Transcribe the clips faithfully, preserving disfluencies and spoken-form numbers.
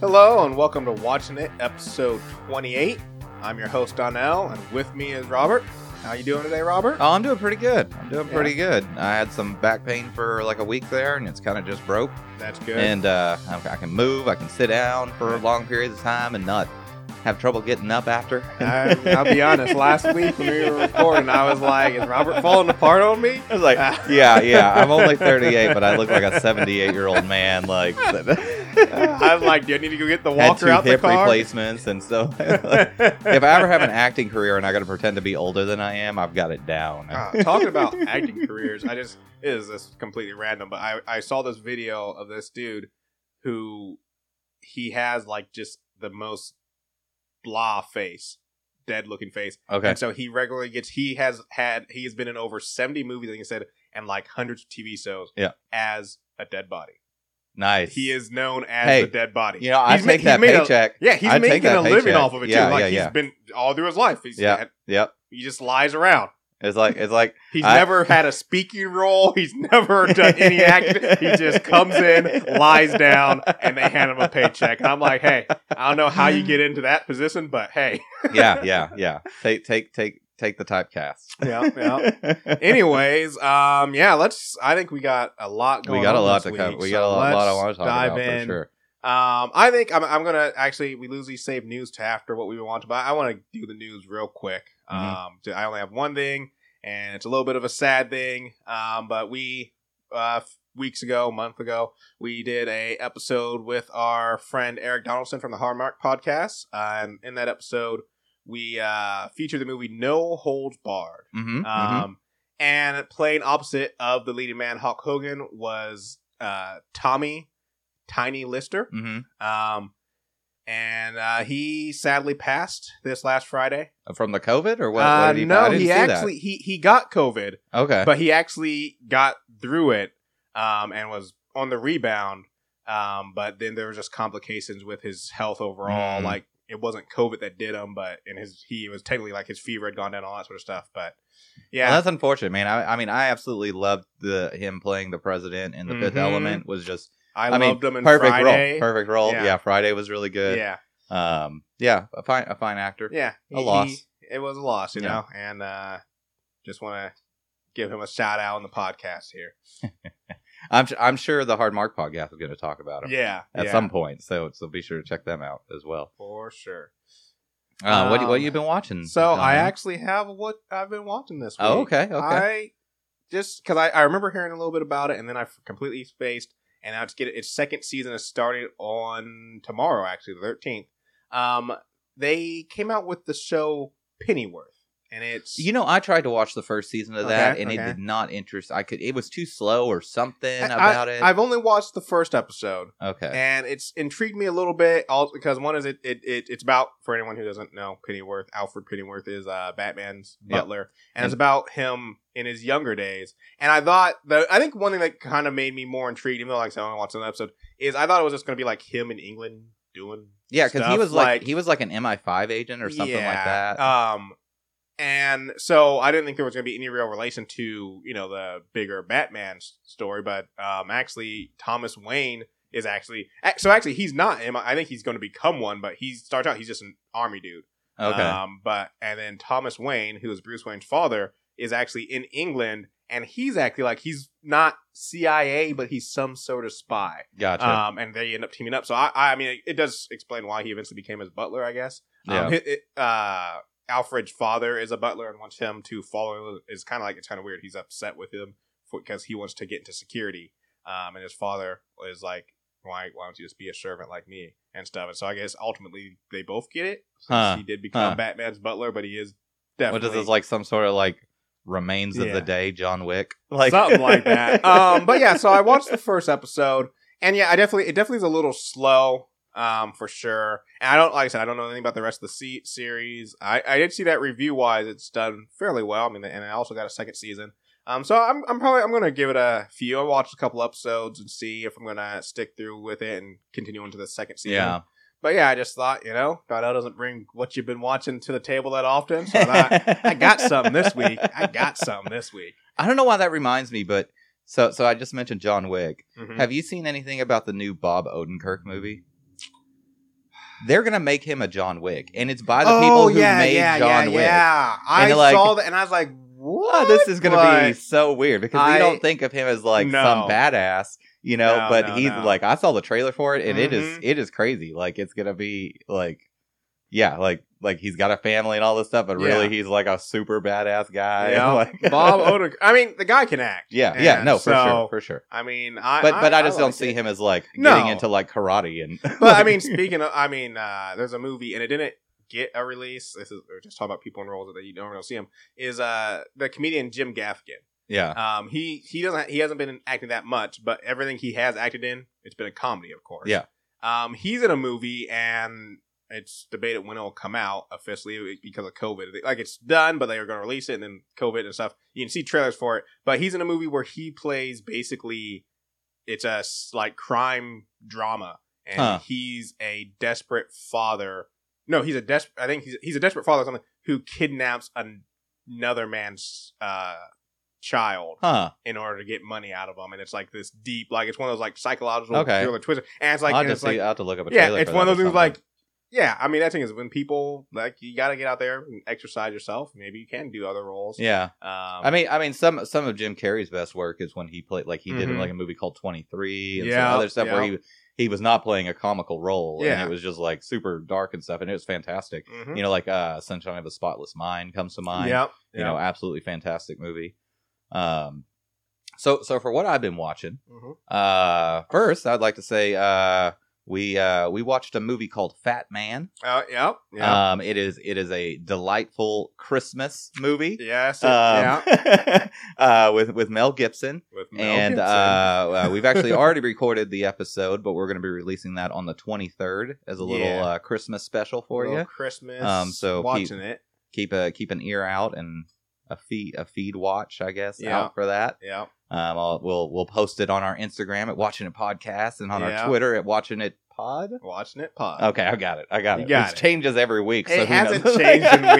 Hello and welcome to Watching It, episode twenty-eight. I'm your host Donnell, and with me is Robert. How you doing today, Robert? Oh, I'm doing pretty good. I'm doing yeah. pretty good. I had some back pain for like a week there, and it's kind of just broke. That's good. And uh, I can move, I can sit down for long periods of time and not have trouble getting up after. I, I'll be honest, last week when we were recording, I was like, is Robert falling apart on me? I was like, yeah, yeah, I'm only thirty-eight, but I look like a seventy-eight-year-old man. Like, I'm like, do I need to go get the walker out the car? Hip replacements, and so like, if I ever have an acting career and I got to pretend to be older than I am, I've got it down. Uh, talking about acting careers, I just, it is this completely random, but I, I saw this video of this dude who he has like just the most blah face, dead looking face. Okay. And so he regularly gets, he has had, he has been in over seventy movies, like you said, and like hundreds of T V shows yeah. as a dead body. Nice. He is known as hey, the dead body. You know, I he's take ma- that paycheck. A, yeah, he's I making a paycheck. living off of it yeah, too. Like yeah, yeah. he's been all through his life. He's yeah, had, yeah. He just lies around. It's like it's like he's I, never had a speaking role. He's never done any acting. He just comes in, lies down, and they hand him a paycheck. And I'm like, hey, I don't know how you get into that position, but hey, yeah, yeah, yeah. Take take take take the typecast. Yeah, yeah. Anyways, um, yeah. Let's. I think we got a lot going. We got on a lot to cover. We got so a lot, lot I want to talk dive about in. for sure. Um, I think I'm, I'm gonna actually we usually save news to after what we want to buy. I want to do the news real quick. Mm-hmm. Um, I only have one thing, and it's a little bit of a sad thing. Um, but we, uh, weeks ago, a month ago, we did a episode with our friend Eric Donaldson from the Hardmark podcast. Uh, and in that episode, we uh, featured the movie No Holds Barred. Mm-hmm. Um, mm-hmm. And playing opposite of the leading man, Hulk Hogan, was uh, Tommy Tiny Lister. Mm-hmm. Um. And uh, he sadly passed this last Friday. From the COVID or what? Uh, what did he, no, I didn't he see actually that. he he got COVID. Okay, but he actually got through it um, and was on the rebound. Um, but then there were just complications with his health overall. Mm. Like it wasn't COVID that did him, but in his he was technically like his fever had gone down, all that sort of stuff. But yeah, well, that's unfortunate, man. I, I mean, I absolutely loved the him playing the president in The mm-hmm. Fifth Element was just. I, I loved mean, him in perfect Friday. Role. Perfect role. Yeah. yeah, Friday was really good. Yeah. Um, yeah, a fine a fine actor. Yeah. He, a loss. He, it was a loss, you yeah. know, and uh, just want to give him a shout out on the podcast here. I'm I'm sure the Hardmark podcast is going to talk about him. Yeah. At yeah. some point, so so be sure to check them out as well. For sure. Uh, um, what what you been watching? So I now? actually have what I've been watching this week. Oh, okay. Okay. I just cuz I, I remember hearing a little bit about it and then I completely spaced. And now it's get its second season is starting on tomorrow, actually, the thirteenth. Um, they came out with the show Pennyworth, and it's you know I tried to watch the first season of okay, that, and okay. it did not interest. I could it was too slow or something I, about I, it. I've only watched the first episode, okay, and it's intrigued me a little bit. All because one is it, it, it it's about for anyone who doesn't know Pennyworth, Alfred Pennyworth is uh, Batman's yep. butler, and, and it's about him. In his younger days, and I thought the I think one thing that kind of made me more intrigued, even though like I said I only watched an episode, is I thought it was just going to be like him in England doing yeah, because he was like, like he was like an M I five agent or something yeah, like that. Um, and so I didn't think there was going to be any real relation to you know the bigger Batman story, but um, actually Thomas Wayne is actually so actually he's not M I. I think he's going to become one, but he starts out he's just an army dude. Okay, um, but and then Thomas Wayne, who is Bruce Wayne's father. Is actually in England, and he's actually like he's not C I A, but he's some sort of spy. Gotcha. Um, and they end up teaming up. So I, I mean, it, it does explain why he eventually became his butler, I guess. Yeah. Um, it, it, uh, Alfred's father is a butler and wants him to follow. It's kind of like it's kind of weird. He's upset with him because he wants to get into security. Um, and his father is like, why? Why don't you just be a servant like me and stuff? And so I guess ultimately they both get it. Since huh. He did become huh. Batman's butler, but he is definitely. What is this like? Some sort of like. Remains of yeah. the Day, John Wick, like something like that. Um, but yeah, so I watched the first episode, and yeah, I definitely it definitely is a little slow, um, for sure. And I don't like I said I don't know anything about the rest of the se- series. I, I did see that review wise, it's done fairly well. I mean, and I also got a second season. Um, so I'm I'm probably I'm gonna give it a few. I watched a couple episodes and see if I'm gonna stick through with it and continue into the second season. Yeah. But yeah, I just thought, you know, Donnell doesn't bring what you've been watching to the table that often. So I, I got something this week. I got something this week. I don't know why that reminds me, but so so I just mentioned John Wick. Mm-hmm. Have you seen anything about the new Bob Odenkirk movie? They're going to make him a John Wick. And it's by the oh, people who yeah, made yeah, John yeah, Wick. Yeah, I like, saw that and I was like, what? Oh, this is going to be so weird because I, we don't think of him as like no. some badass, you know, no, but no, he's no. like, I saw the trailer for it and mm-hmm. it is, it is crazy. Like, it's going to be like, yeah, like, like he's got a family and all this stuff, but really yeah. he's like a super badass guy. Yeah. Like, Bob Odenkirk. I mean, the guy can act. Yeah, and yeah, no, for so, sure, for sure. I mean, I, but I, but I just I like don't it. see him as like no. getting into like karate and. But like, I mean, speaking of, I mean, uh, there's a movie and it didn't get a release. This is we're just talking about people in roles that you don't really see him. Is uh the comedian Jim Gaffigan? Yeah. Um, he he doesn't he hasn't been acting that much, but everything he has acted in, it's been a comedy, of course. Yeah. Um, he's in a movie and. It's debated when it'll come out officially because of COVID. Like, it's done, but they are going to release it, and then COVID and stuff. You can see trailers for it. But he's in a movie where he plays basically, it's a like crime drama, and huh. he's a desperate father. No, he's a desperate. I think he's he's a desperate father or something who kidnaps an- another man's uh, child huh. in order to get money out of them, and it's like this deep, like it's one of those like psychological okay. thriller twists. And it's like I'll, and it's see, like, I'll have to look up a trailer. Yeah, it's one of those things like. Yeah, I mean, that thing is when people, like, you got to get out there and exercise yourself. Maybe you can do other roles. Yeah. Um, I mean, I mean, some some of Jim Carrey's best work is when he played, like, he mm-hmm. did, like, a movie called twenty-three and yeah, some other stuff yeah. where he he was not playing a comical role. Yeah. And it was just, like, super dark and stuff. And it was fantastic. Mm-hmm. You know, like, uh, Sunshine of a Spotless Mind comes to mind. Yep. yep. You know, absolutely fantastic movie. Um, So, so for what I've been watching, mm-hmm. uh, first, I'd like to say... uh. We uh we watched a movie called Fat Man. Oh, yep, yep. Um, it is it is a delightful Christmas movie. Yes, um, yeah. uh, with with Mel Gibson. With Mel and, Gibson. And uh, we've actually already recorded the episode, but we're going to be releasing that on the twenty-third as a little yeah. uh, Christmas special for you. Christmas. Um, so watching keep, it. Keep a keep an ear out and a feed a feed watch, I guess, yeah. out for that. Yeah. Um, I'll, we'll we'll post it on our Instagram at Watching It Podcast and on yeah. our Twitter at Watching It Pod. Watching It Pod. Okay, I got it. I got you it. Got it changes every week. It so hasn't changed in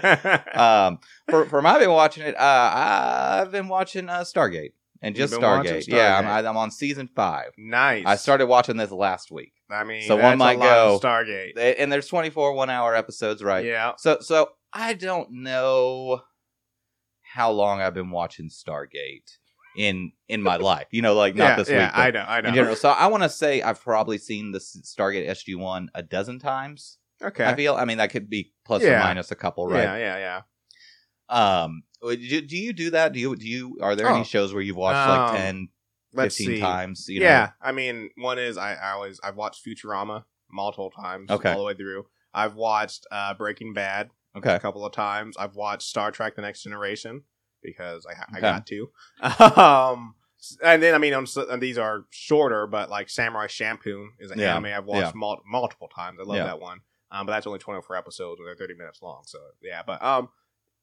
weeks. um, for for my been watching it. Uh, I've been watching uh, Stargate and just Stargate. Stargate. Yeah, I'm, I, I'm on season five. Nice. I started watching this last week. I mean, so that's one might a lot go of Stargate, and there's twenty-four one-hour episodes, right? Yeah. So so I don't know. How long I've been watching Stargate in in my life, you know, like not yeah, this yeah, week. Yeah, I know, I know. In general, so I want to say I've probably seen the Stargate S G one a dozen times. Okay, I feel. I mean, that could be plus yeah. or minus a couple, right? Yeah, yeah, yeah. Um, do, do you do that? Do you do you? Are there oh. any shows where you've watched um, like ten, fifteen see. times? You know? Yeah, I mean, one is I, I always I've watched Futurama multiple times, okay. all the way through. I've watched uh, Breaking Bad. Okay. A couple of times. I've watched Star Trek The Next Generation because I, I okay. got to. Um, and then, I mean, I'm, these are shorter, but like Samurai Champloo is an yeah. anime I've watched yeah. mul- multiple times. I love yeah. that one. Um, but that's only twenty-four episodes, and they're thirty minutes long. So, yeah. But um,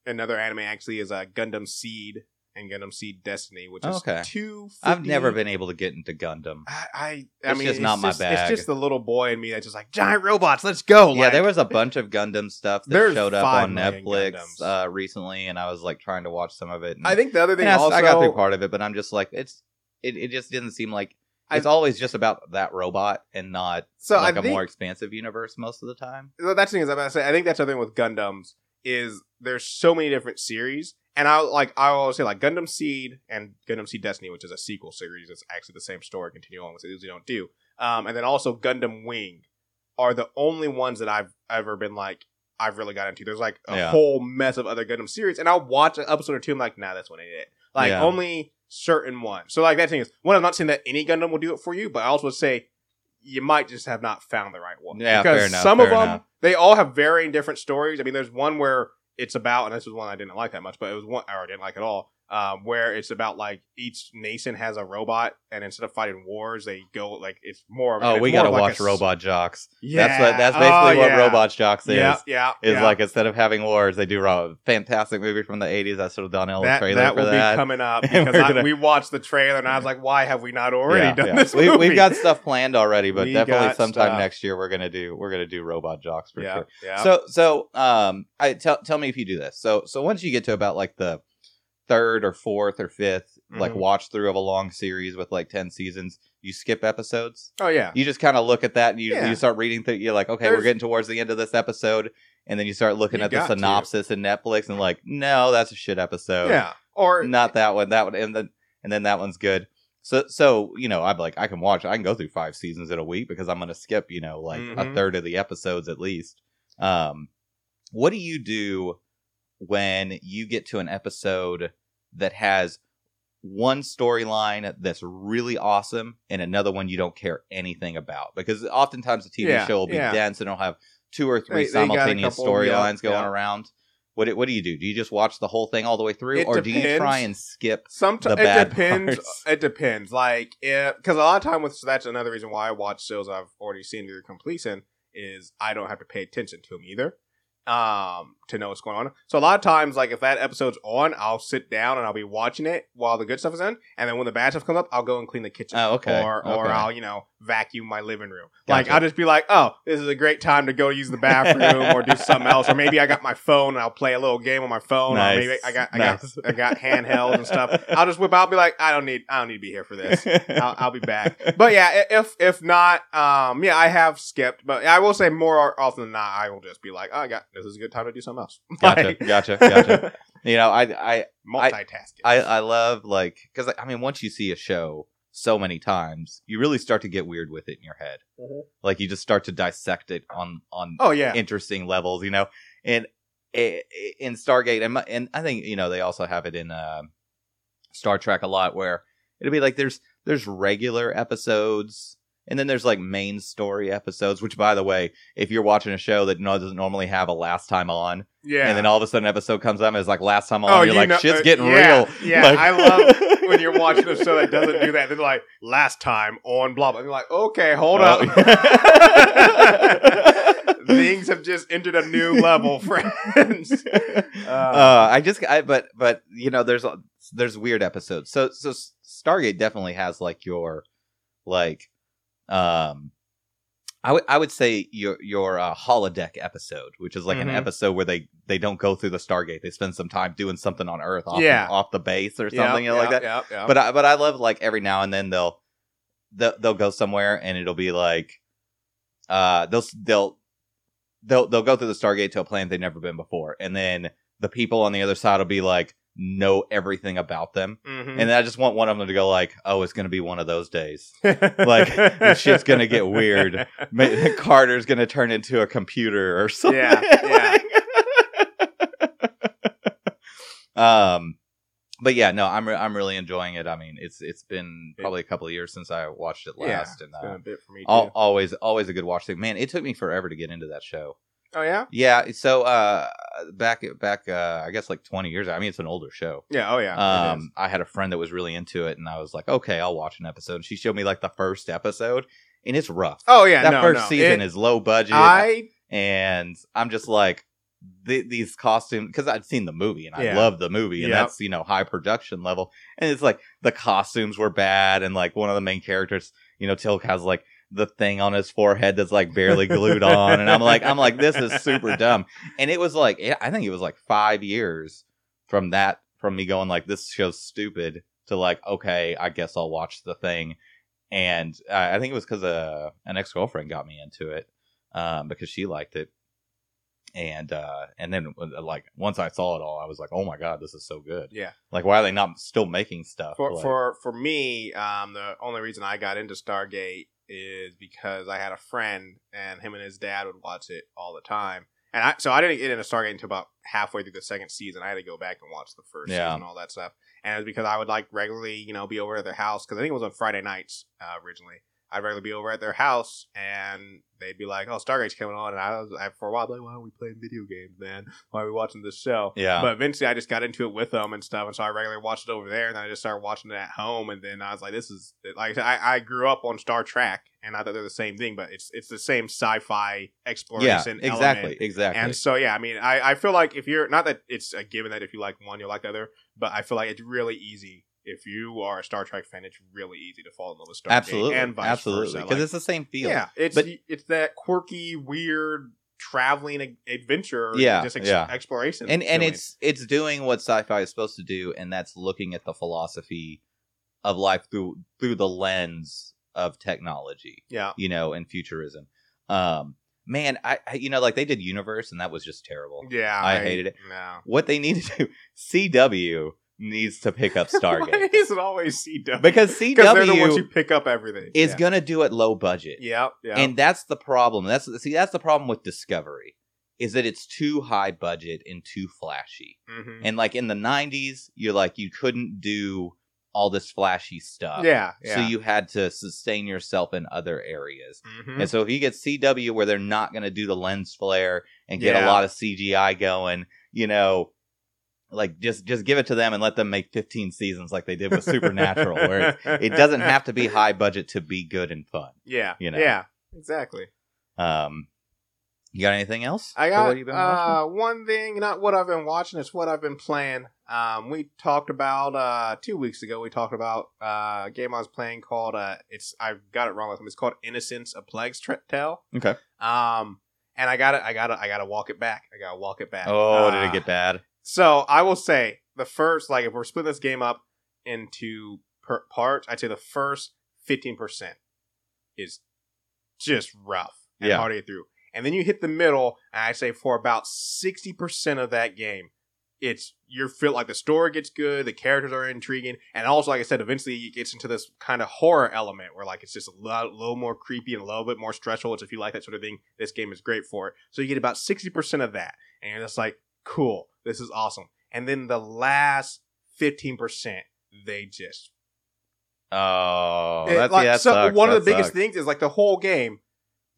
another anime actually is uh, Gundam Seed and Gundam Seed Destiny, which is okay. two. I've never been able to get into Gundam. I, I, I it's mean, just it's not just, my bag. It's just the little boy in me that's just like giant robots. Let's go! Yeah, like, there was a bunch of Gundam stuff that showed up on Netflix uh, recently, and I was like trying to watch some of it. And, I think the other thing also, I got through part of it, but I'm just like it's it. It just didn't seem like it's I, always just about that robot and not so like I a think, more expansive universe most of the time. That's the thing is I'm gonna say I think that's the thing with Gundams is there's so many different series. And I like I always say like Gundam Seed and Gundam Seed Destiny, which is a sequel series. It's actually the same story continuing on, which they usually don't do. Um, and then also Gundam Wing are the only ones that I've ever been like I've really got into. There's like a yeah. whole mess of other Gundam series, and I'll watch an episode or two. I'm like, nah, that's one ain't it. Like yeah. only certain ones. So like that thing is one. I'm not saying that any Gundam will do it for you, but I also say you might just have not found the right one. Yeah, because fair enough, some fair of them enough. They all have varying different stories. I mean, there's one where. It's about, and this is one I didn't like that much, but it was one or I didn't like at all, um, where it's about like each nation has a robot, and instead of fighting wars, they go like it's more. Of, oh, we gotta watch like a, Robot Jocks. Yeah, that's what, that's basically oh, what yeah. Robot Jocks is. Yeah, yeah, is yeah. like instead of having wars, they do wrong. Fantastic movie from the eighties. I showed Donnell the trailer that for that. That will be coming up because I, gonna... we watched the trailer, and I was like, why have we not already yeah, done yeah. this? We, movie? We've got stuff planned already, but we definitely sometime stuff. next year we're gonna do we're gonna do Robot Jocks for yeah, sure. Yeah. So so um, I tell tell me if you do this. So so once you get to about like the third or fourth or fifth mm-hmm. like watch through of a long series with like ten seasons, you skip episodes. Oh yeah. You just kind of look at that and you, yeah. you start reading through. You're like, okay, There's... we're getting towards the end of this episode. And then you start looking you at the synopsis to. in Netflix and like, no, that's a shit episode. Yeah. Or not that one, that one. And then, and then that one's good. So, so, you know, I'm like, I can watch, I can go through five seasons in a week because I'm going to skip, you know, like mm-hmm. a third of the episodes at least. Um, what do you do when you get to an episode that has one storyline that's really awesome and another one you don't care anything about? Because oftentimes a T V yeah, show will be yeah. dense and it'll have two or three they, simultaneous storylines yeah, going yeah. around. What what do you do? Do you just watch the whole thing all the way through, it or depends. do you try and skip Sometimes, the bad it depends. parts? It depends. Like, because a lot of time with so that's another reason why I watch shows I've already seen through completion is I don't have to pay attention to them either um, to know what's going on. So a lot of times, like if that episode's on, I'll sit down and I'll be watching it while the good stuff is in, and then when the bad stuff comes up, I'll go and clean the kitchen. Oh, okay. Or or okay. I'll you know vacuum my living room. Gotcha. Like I'll just be like, oh, this is a great time to go use the bathroom or do something else. Or maybe I got my phone and I'll play a little game on my phone. Nice. Or maybe I got I nice. got I got handhelds and stuff. I'll just whip out, and be like, I don't need I don't need to be here for this. I'll, I'll be back. But yeah, if if not, um, yeah, I have skipped, but I will say more often than not, I will just be like, oh, I got. This is a good time to do something else. Gotcha, gotcha, gotcha. You know, I, I multitasking. I, I love like because I mean, once you see a show so many times, you really start to get weird with it in your head. Mm-hmm. Like you just start to dissect it on on oh, yeah. interesting levels, you know. And in Stargate, and my, and I think you know they also have it in uh, Star Trek a lot, where it'll be like there's there's regular episodes. And then there's like main story episodes, which, by the way, if you're watching a show that no doesn't normally have a last time on, yeah, and then all of a sudden an episode comes up and it's like last time on, oh, you're you like, know, shit's getting uh, yeah, real. Yeah, like, I love when you're watching a show that doesn't do that. They're like, last time on blah blah. And you're like, okay, hold well, up. Yeah. Things have just entered a new level, friends. Uh, uh, I just, I, but but you know, there's there's weird episodes. So so Stargate definitely has like your like. Um, I would I would say your your uh, holodeck episode, which is like mm-hmm. an episode where they, they don't go through the Stargate, they spend some time doing something on Earth, off yeah. the, off the base or something yep, yep, like that. Yep, yep. But I, but I love like every now and then they'll they'll, they'll go somewhere and it'll be like uh they'll they'll they'll they'll go through the Stargate to a planet they've never been before, and then the people on the other side will be like know everything about them mm-hmm. and I just want one of them to go like, oh, it's gonna be one of those days. Like this shit's gonna get weird. Carter's gonna turn into a computer or something. Yeah, yeah. um but yeah no I'm re- I'm really enjoying it. I mean it's it's been probably a couple of years since I watched it last yeah, and uh, it's been a bit for me too. Al- always always a good watch thing. Man, it took me forever to get into that show. Oh, yeah? Yeah, so uh, back, back uh, I guess, like twenty years ago. I mean, it's an older show. Yeah, oh, yeah. Um, I had a friend that was really into it, and I was like, okay, I'll watch an episode. And she showed me, like, the first episode, and it's rough. Oh, yeah, That no, first no. season it, is low budget, I... and I'm just like, th- these costumes, because I'd seen the movie, and I yeah. loved the movie, and yep. that's, you know, high production level. And it's like, the costumes were bad, and, like, one of the main characters, you know, Tilk has, like, the thing on his forehead that's like barely glued on, and I'm like, I'm like, this is super dumb. And it was like, I think it was like five years from that, from me going like, this show's stupid, to like, okay, I guess I'll watch the thing. And uh, I think it was because uh, an ex girlfriend got me into it um, because she liked it, and uh, and then like once I saw it all, I was like, oh my god, this is so good. Yeah, like why are they not still making stuff? For like, for for me, um, the only reason I got into Stargate is because I had a friend, and him and his dad would watch it all the time, and I so I didn't get into Stargate until about halfway through the second season. I had to go back and watch the first yeah. season and all that stuff, and it was because I would like regularly, you know, be over at their house because I think it was on Friday nights uh, originally. I'd regularly be over at their house, and they'd be like, "Oh, Stargate's coming on," and I was I, for a while like, "Why are we playing video games, man? Why are we watching this show?" Yeah. But eventually, I just got into it with them and stuff, and so I regularly watched it over there, and then I just started watching it at home, and then I was like, "This is like I, I grew up on Star Trek, and I thought they're the same thing, but it's it's the same sci-fi exploration." Yeah, exactly, element. exactly. And so yeah, I mean, I I feel like if you're not that it's a given that if you like one, you'll like the other, but I feel like it's really easy. If you are a Star Trek fan, it's really easy to fall in love with Stargate, absolutely, and vice absolutely, because like, it's the same feel. Yeah, it's but, it's that quirky, weird traveling adventure, yeah, just ex- yeah. exploration. And and doing. it's it's doing what sci-fi is supposed to do, and that's looking at the philosophy of life through through the lens of technology. Yeah, you know, and futurism. Um, man, I, I you know, like they did Universe, and that was just terrible. Yeah, I, I hated it. No. What they need to do, C W needs to pick up Stargate. Why is it always C W? Because C W, they're the ones who pick up everything. Is yeah. gonna do it low budget. Yeah, yeah. And that's the problem. That's see, that's the problem with Discovery, is that it's too high budget and too flashy. Mm-hmm. And like in the nineties, you're like you couldn't do all this flashy stuff. Yeah, yeah. So you had to sustain yourself in other areas. Mm-hmm. And so if you get C W where they're not gonna do the lens flare and get yeah. a lot of C G I going, you know. Like, just, just give it to them and let them make fifteen seasons like they did with Supernatural, where it, it doesn't have to be high budget to be good and fun. Yeah. You know? Yeah, exactly. Um, you got anything else? I got what you've been uh, one thing, not what I've been watching, it's what I've been playing. Um, we talked about, uh, two weeks ago, we talked about uh, a game I was playing called, uh, it's I've got it wrong with them, it's called Innocence, A Plague's Tale. Okay. Um, and I gotta, I gotta, I gotta walk it back. I gotta walk it back. Oh, uh, did it get bad? So, I will say, the first, like, if we're splitting this game up into per- parts, I'd say the first fifteen percent is just rough and yeah. hard to get through. And then you hit the middle, and I'd say for about sixty percent of that game, it's, you feel like the story gets good, the characters are intriguing, and also, like I said, eventually it gets into this kind of horror element where, like, it's just a lot, little more creepy and a little bit more stressful, which if you like that sort of thing, this game is great for it. So, you get about sixty percent of that, and it's like, cool. This is awesome. And then the last fifteen percent, they just... Oh, that's, it, like, yeah, that so, sucks. One that of the sucks. biggest things is like the whole game.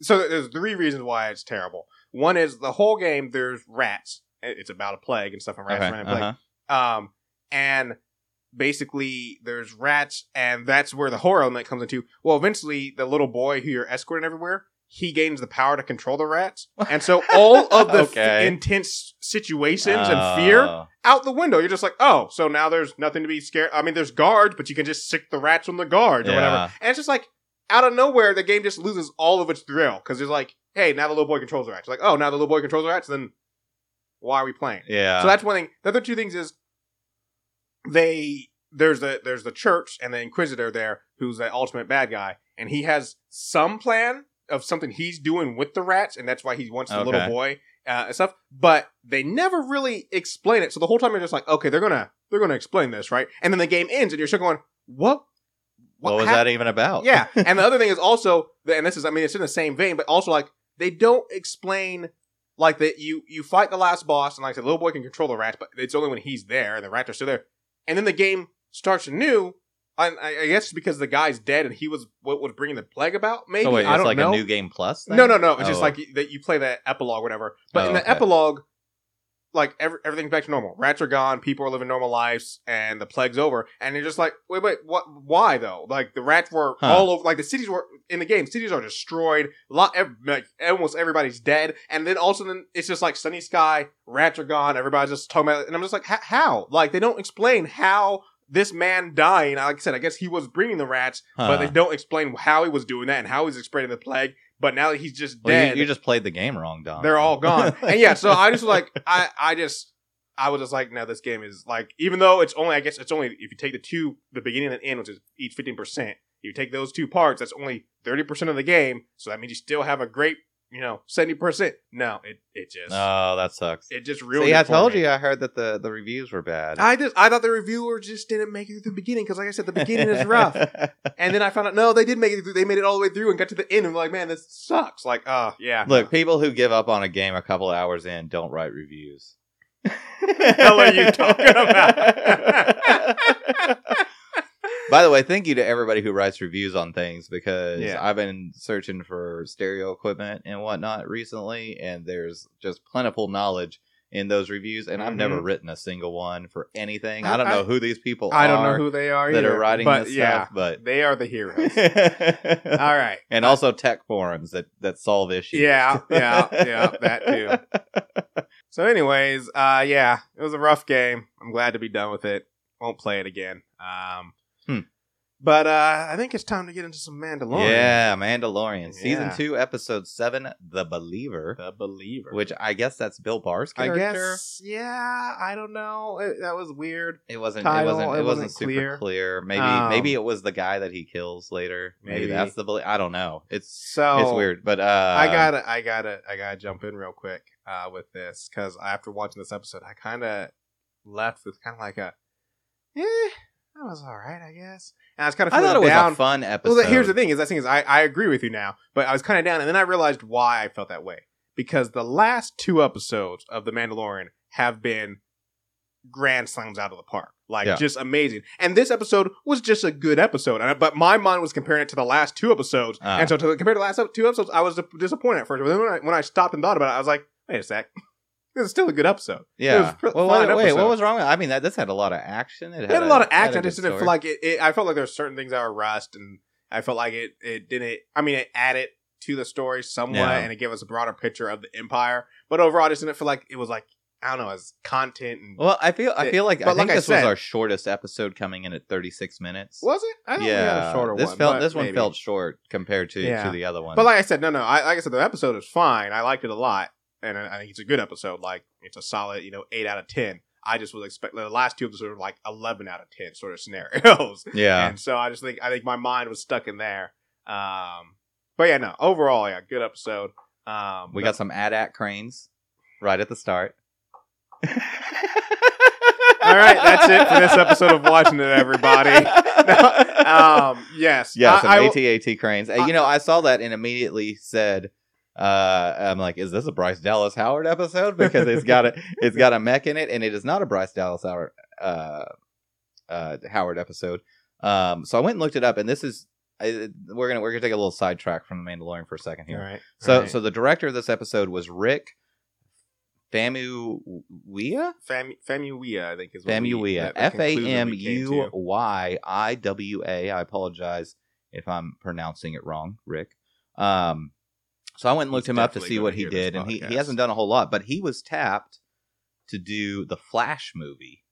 So there's three reasons why it's terrible. One is the whole game, there's rats. It's about a plague and stuff. And rats okay. around a plague. Uh-huh. Um, and basically there's rats, and that's where the horror element comes into. Well, eventually the little boy who you're escorting everywhere, he gains the power to control the rats. And so all of the okay. f- intense situations oh. and fear out the window. You're just like, oh, so now there's nothing to be scared. I mean, there's guards, but you can just sic the rats on the guards yeah. or whatever. And it's just like, out of nowhere, the game just loses all of its thrill. Because it's like, hey, now the little boy controls the rats. Like, oh, now the little boy controls the rats, then why are we playing? Yeah. So that's one thing. The other two things is they... There's the there's the church and the Inquisitor there, who's the ultimate bad guy. And he has some plan of something he's doing with the rats, and that's why he wants the okay. little boy uh, and stuff, but they never really explain it. So the whole time you're just like, okay, they're gonna they're gonna explain this, right? And then the game ends and you're still going, what what, what was happened? That even about? Yeah. And the other thing is also, and this is, I mean, it's in the same vein, but also, like, they don't explain, like, that you you fight the last boss, and like I said, the little boy can control the rats, but it's only when he's there and the rats are still there, and then the game starts anew. I, I guess because the guy's dead and he was what was bringing the plague about, maybe. So wait, I don't like know. It's like a new game plus thing? No, no, no. It's oh. just like you, that you play that epilogue, whatever. But oh, in the okay. epilogue, like every, everything's back to normal. Rats are gone. People are living normal lives, and the plague's over. And you're just like, wait, wait, what? Why though? Like the rats were huh. all over. Like the cities were in the game. Cities are destroyed. A lot, every, like, almost everybody's dead. And then also, then it's just like sunny sky. Rats are gone. Everybody's just talking about it. And I'm just like, how? Like they don't explain how. This man dying, like I said, I guess he was bringing the rats, huh. but they don't explain how he was doing that and how he's spreading the plague. But now that he's just well, dead. You, you just played the game wrong, Don. They're all gone. And yeah, so I just like, I, I just, I was just like, no, this game is like, even though it's only, I guess it's only, if you take the two, the beginning and the end, which is each fifteen percent, you take those two parts, that's only thirty percent of the game. So that means you still have a great, you know, seventy percent. No, it, it just... Oh, that sucks. It just ruined See, I it told me. you I heard that the, the reviews were bad. I just I thought the reviewer just didn't make it through the beginning, because like I said, the beginning is rough. And then I found out, no, they did make it through. They made it all the way through and got to the end and were like, man, this sucks. Like, oh, uh, yeah. Look, people who give up on a game a couple hours in don't write reviews. What the hell are you talking about? By the way, thank you to everybody who writes reviews on things, because yeah. I've been searching for stereo equipment and whatnot recently, and there's just plentiful knowledge in those reviews, and mm-hmm. I've never written a single one for anything. I, I don't know I, who these people I are. I don't know who they are that either, are writing but, this yeah, stuff, but they are the heroes. All right. And uh, also tech forums that, that solve issues. Yeah, yeah, yeah, that too. So anyways, uh, yeah, it was a rough game. I'm glad to be done with it. Won't play it again. Um, Hmm. But uh, I think it's time to get into some Mandalorian. Yeah, Mandalorian. Yeah. Season two, episode seven, The Believer. The Believer. Which I guess that's Bill Burr's character. I guess, yeah, I don't know. It, that was weird. It wasn't title. It wasn't, it it wasn't, wasn't clear. super clear. Maybe um, maybe it was the guy that he kills later. Maybe, maybe. that's the Believer. I don't know. It's so it's weird. But uh, I gotta I gotta I gotta jump in real quick uh, with this, because after watching this episode, I kinda left with kinda like a eh. That was all right, I guess. And I was kind of I thought it down. was a fun episode. Well, here's the thing: is that thing is I, I agree with you now, but I was kind of down, and then I realized why I felt that way, because the last two episodes of The Mandalorian have been grand slams out of the park, like yeah. just amazing. And this episode was just a good episode, and I, but my mind was comparing it to the last two episodes, uh. and so to, compared to the last two episodes, I was disappointed at first. But then when I, when I stopped and thought about it, I was like, wait a sec. It's still a good episode. Yeah. It was well, wait, wait, what was wrong with it? I mean, that, this had a lot of action. It had, it had a, a lot of action. I just didn't story. feel like it, it. I felt like there were certain things that were rushed, and I felt like it, it didn't. I mean, it added to the story somewhat, yeah. and it gave us a broader picture of the Empire. But overall, I just didn't feel like it was like, I don't know, as content. And well, I feel I feel like I think like this I said, was our shortest episode, coming in at thirty-six minutes. Was it? I don't know. Yeah, shorter this one. Felt, this maybe. one felt short compared to, yeah. to the other one. But like I said, no, no. I, like I said, the episode is fine. I liked it a lot. And I think it's a good episode. Like, it's a solid, you know, eight out of ten. I just was expecting the last two episodes were like eleven out of ten sort of scenarios. Yeah. And so I just think, I think my mind was stuck in there. Um, but yeah, no, overall, yeah, good episode. Um, we but- got some AT-AT cranes right at the start. All right, that's it for this episode of Watching It, everybody. No, um, yes. Yeah, some I, I, AT-AT cranes. I, you know, I saw that and immediately said... Uh, I'm like, is this a Bryce Dallas Howard episode? Because it's got a it's got a mech in it, and it is not a Bryce Dallas Howard uh, uh, Howard episode. Um, so I went and looked it up, and this is I, we're gonna we're gonna take a little sidetrack from The Mandalorian for a second here. All right. So right. so the director of this episode was Rick Famuyiwa. Fam, Famuyiwa, I think is what Famuyiwa. F A M U Y I W A. I apologize if I'm pronouncing it wrong, Rick. Um. So I went and looked He's him up to see what he did, and he, he hasn't done a whole lot, but he was tapped to do the Flash movie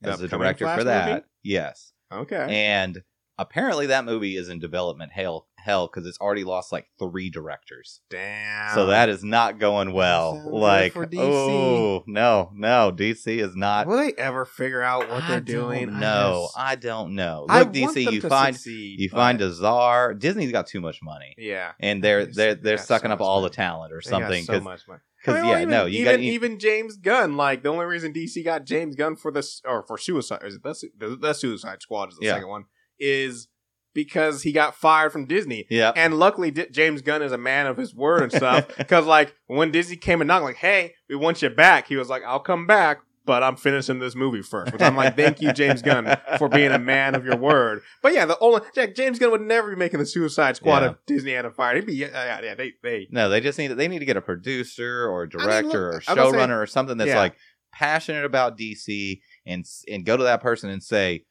the as a director Flash for that. Movie? Yes. Okay. And apparently that movie is in development hell, hell, because it's already lost like three directors. Damn. So that is not going well. So like, oh no, no, D C is not. Will they ever figure out what I they're doing? No, I, I don't know. Look, I D C, you find succeed, you but... find a czar. Disney's got too much money. Yeah, and they're they're they're they sucking so up all money. the talent or something. They got so much money. Because I mean, yeah, even, no, you even, got, you... even James Gunn. Like, the only reason D C got James Gunn for this or for Suicide is it the, the Suicide Squad is the yeah. second one. Is because he got fired from Disney. Yeah. And luckily, D- James Gunn is a man of his word and stuff. Because, like, when Disney came and knocked, like, hey, we want you back. He was like, I'll come back, but I'm finishing this movie first. Which I'm like, thank you, James Gunn, for being a man of your word. But yeah, the only Jack, James Gunn would never be making the Suicide Squad yeah. if Disney had a fire. He'd be, yeah, yeah, they, they. No, they just need, they need to get a producer or a director I mean, look, or a showrunner say, or something that's, yeah. like, passionate about D C and and go to that person and say,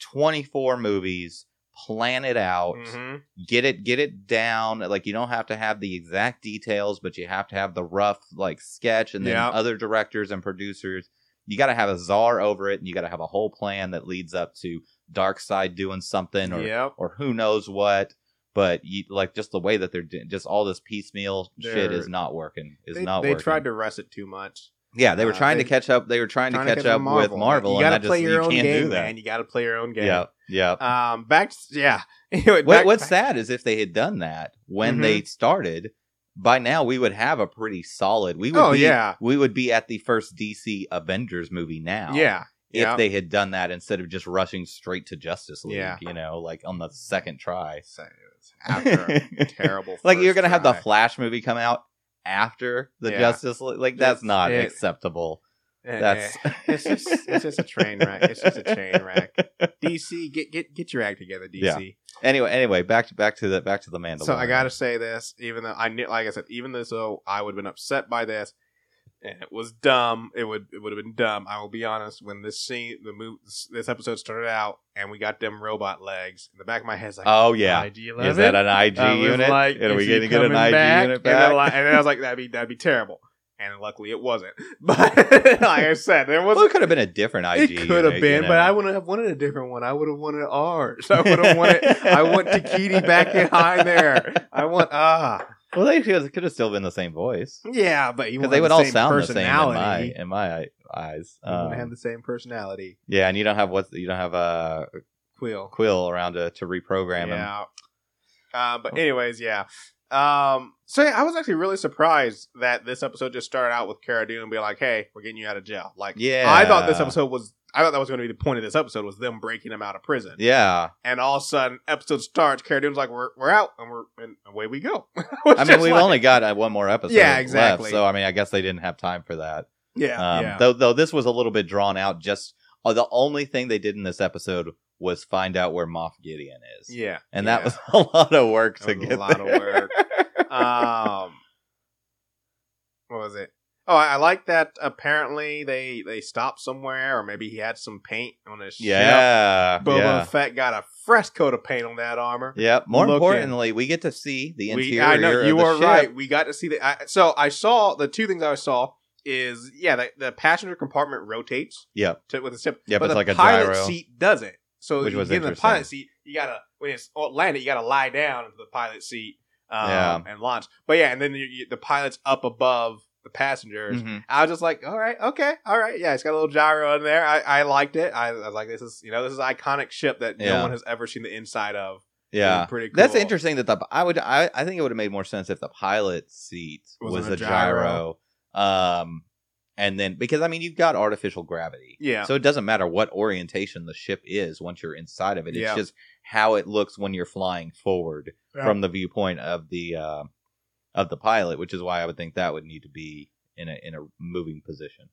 twenty-four movies, plan it out, mm-hmm. get it get it down. Like, you don't have to have the exact details, but you have to have the rough, like, sketch, and then yep. other directors and producers. You got to have a czar over it, and you got to have a whole plan that leads up to Darkseid doing something or yep. or who knows what. But you, like, just the way that they're doing, just all this piecemeal they're, shit is not working. Is they, not they working. They tried to rest it too much. Yeah, they were trying uh, they, to catch up. They were trying, trying to, catch to catch up Marvel. with Marvel. You got to play your own game, man. You got to play your own game. Yeah, yeah. Um, back, to, yeah. Anyway, back, what, what's back. sad is if they had done that when mm-hmm. they started, by now we would have a pretty solid. We would oh, be, yeah. We would be at the first D C Avengers movie now. Yeah. If yeah. they had done that instead of just rushing straight to Justice League, yeah. you know, like on the second try. So after a terrible. Like, you're gonna try. have the Flash movie come out after the yeah. Justice League, like, that's it's, not it, acceptable. It, that's it's just it's just a train wreck. It's just a train wreck. D C, get get get your act together, D C. Yeah. Anyway, anyway, back to back to the back to the Mandalorian. So I gotta say this, even though I knew, like I said, even though I would have been upset by this, and it was dumb. It would it would have been dumb. I will be honest. When this scene, the move, this episode started out, and we got them robot legs in the back of my head's like, oh yeah, I G eleven? Is that an I G uh, unit? Like, are we gonna get an I G back? unit back? And then, and then I was like, that'd be that'd be terrible. And luckily it wasn't. But like I said, there was. Well, it could have been a different I G. It could have been, you know? But I wouldn't have wanted a different one. I would have wanted ours. I would have wanted. I want Takiti back in high there. I want ah. Well, they could have still been the same voice. Yeah, but you because they would the all sound the same in my in my eyes. You um, wouldn't have the same personality. Yeah, and you don't have what you don't have a uh, Quill Quill around to to reprogram yeah. him. Yeah. Uh, but anyways, yeah. Um, so yeah, I was actually really surprised that this episode just started out with Cara Dune being like, "Hey, we're getting you out of jail." Like, yeah. I thought this episode was, I thought that was going to be the point of this episode was them breaking him out of prison. Yeah. And all of a sudden, episode starts. Cara Dune's like, "We're we're out," and we're and away we go. I mean, we've like, only got uh, one more episode. Yeah, exactly. Left, so I mean, I guess they didn't have time for that. Yeah. Um, yeah. Though though this was a little bit drawn out. Just uh, the only thing they did in this episode was find out where Moff Gideon is. Yeah. And yeah. that was a lot of work to get there. A lot there. Of work. um, what was it? Oh, I, I like that apparently they, they stopped somewhere, or maybe he had some paint on his yeah, ship. Boba yeah. Fett got a fresh coat of paint on that armor. Yeah. More Looking. importantly, we get to see the interior we, I know, you of the are ship. Right. We got to see the... I, so I saw the two things I saw is, yeah, the, the passenger compartment rotates. Yeah. With the ship. Yeah, but it's the like pilot a gyro. seat doesn't. So Which if you get in the pilot seat, you gotta when it's landed, you gotta lie down into the pilot seat um, yeah. and launch. But yeah, and then you, you, the pilot's up above the passengers. Mm-hmm. I was just like, all right, okay, all right, yeah, it's got a little gyro in there. I, I liked it. I, I was like, this is you know this is an iconic ship that yeah. no one has ever seen the inside of. Yeah, pretty cool. That's interesting. That the I would I, I think it would have made more sense if the pilot seat was, was a gyro. gyro. Um, And then, because, I mean, you've got artificial gravity. Yeah. So it doesn't matter what orientation the ship is once you're inside of it. It's yeah. just how it looks when you're flying forward yeah. from the viewpoint of the uh, of the pilot, which is why I would think that would need to be in a in a moving position.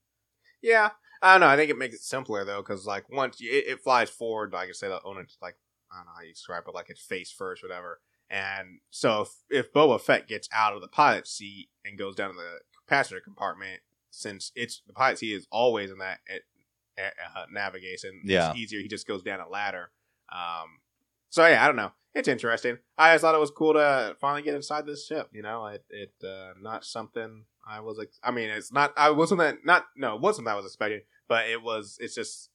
Yeah. I don't know. I think it makes it simpler, though, because, like, once you, it, it flies forward, like I say, the owner, like, I don't know how you describe it, like, it's face first, whatever. And so if, if Boba Fett gets out of the pilot seat and goes down to the passenger compartment, since it's the pilot seat is always in that it, uh, navigation, yeah. it's easier. He just goes down a ladder. Um, so yeah, I don't know. It's interesting. I just thought it was cool to finally get inside this ship. You know, it it uh, not something I was like. Ex- I mean, it's not. I wasn't that. Not no, it wasn't that I was expecting. But it was. It's just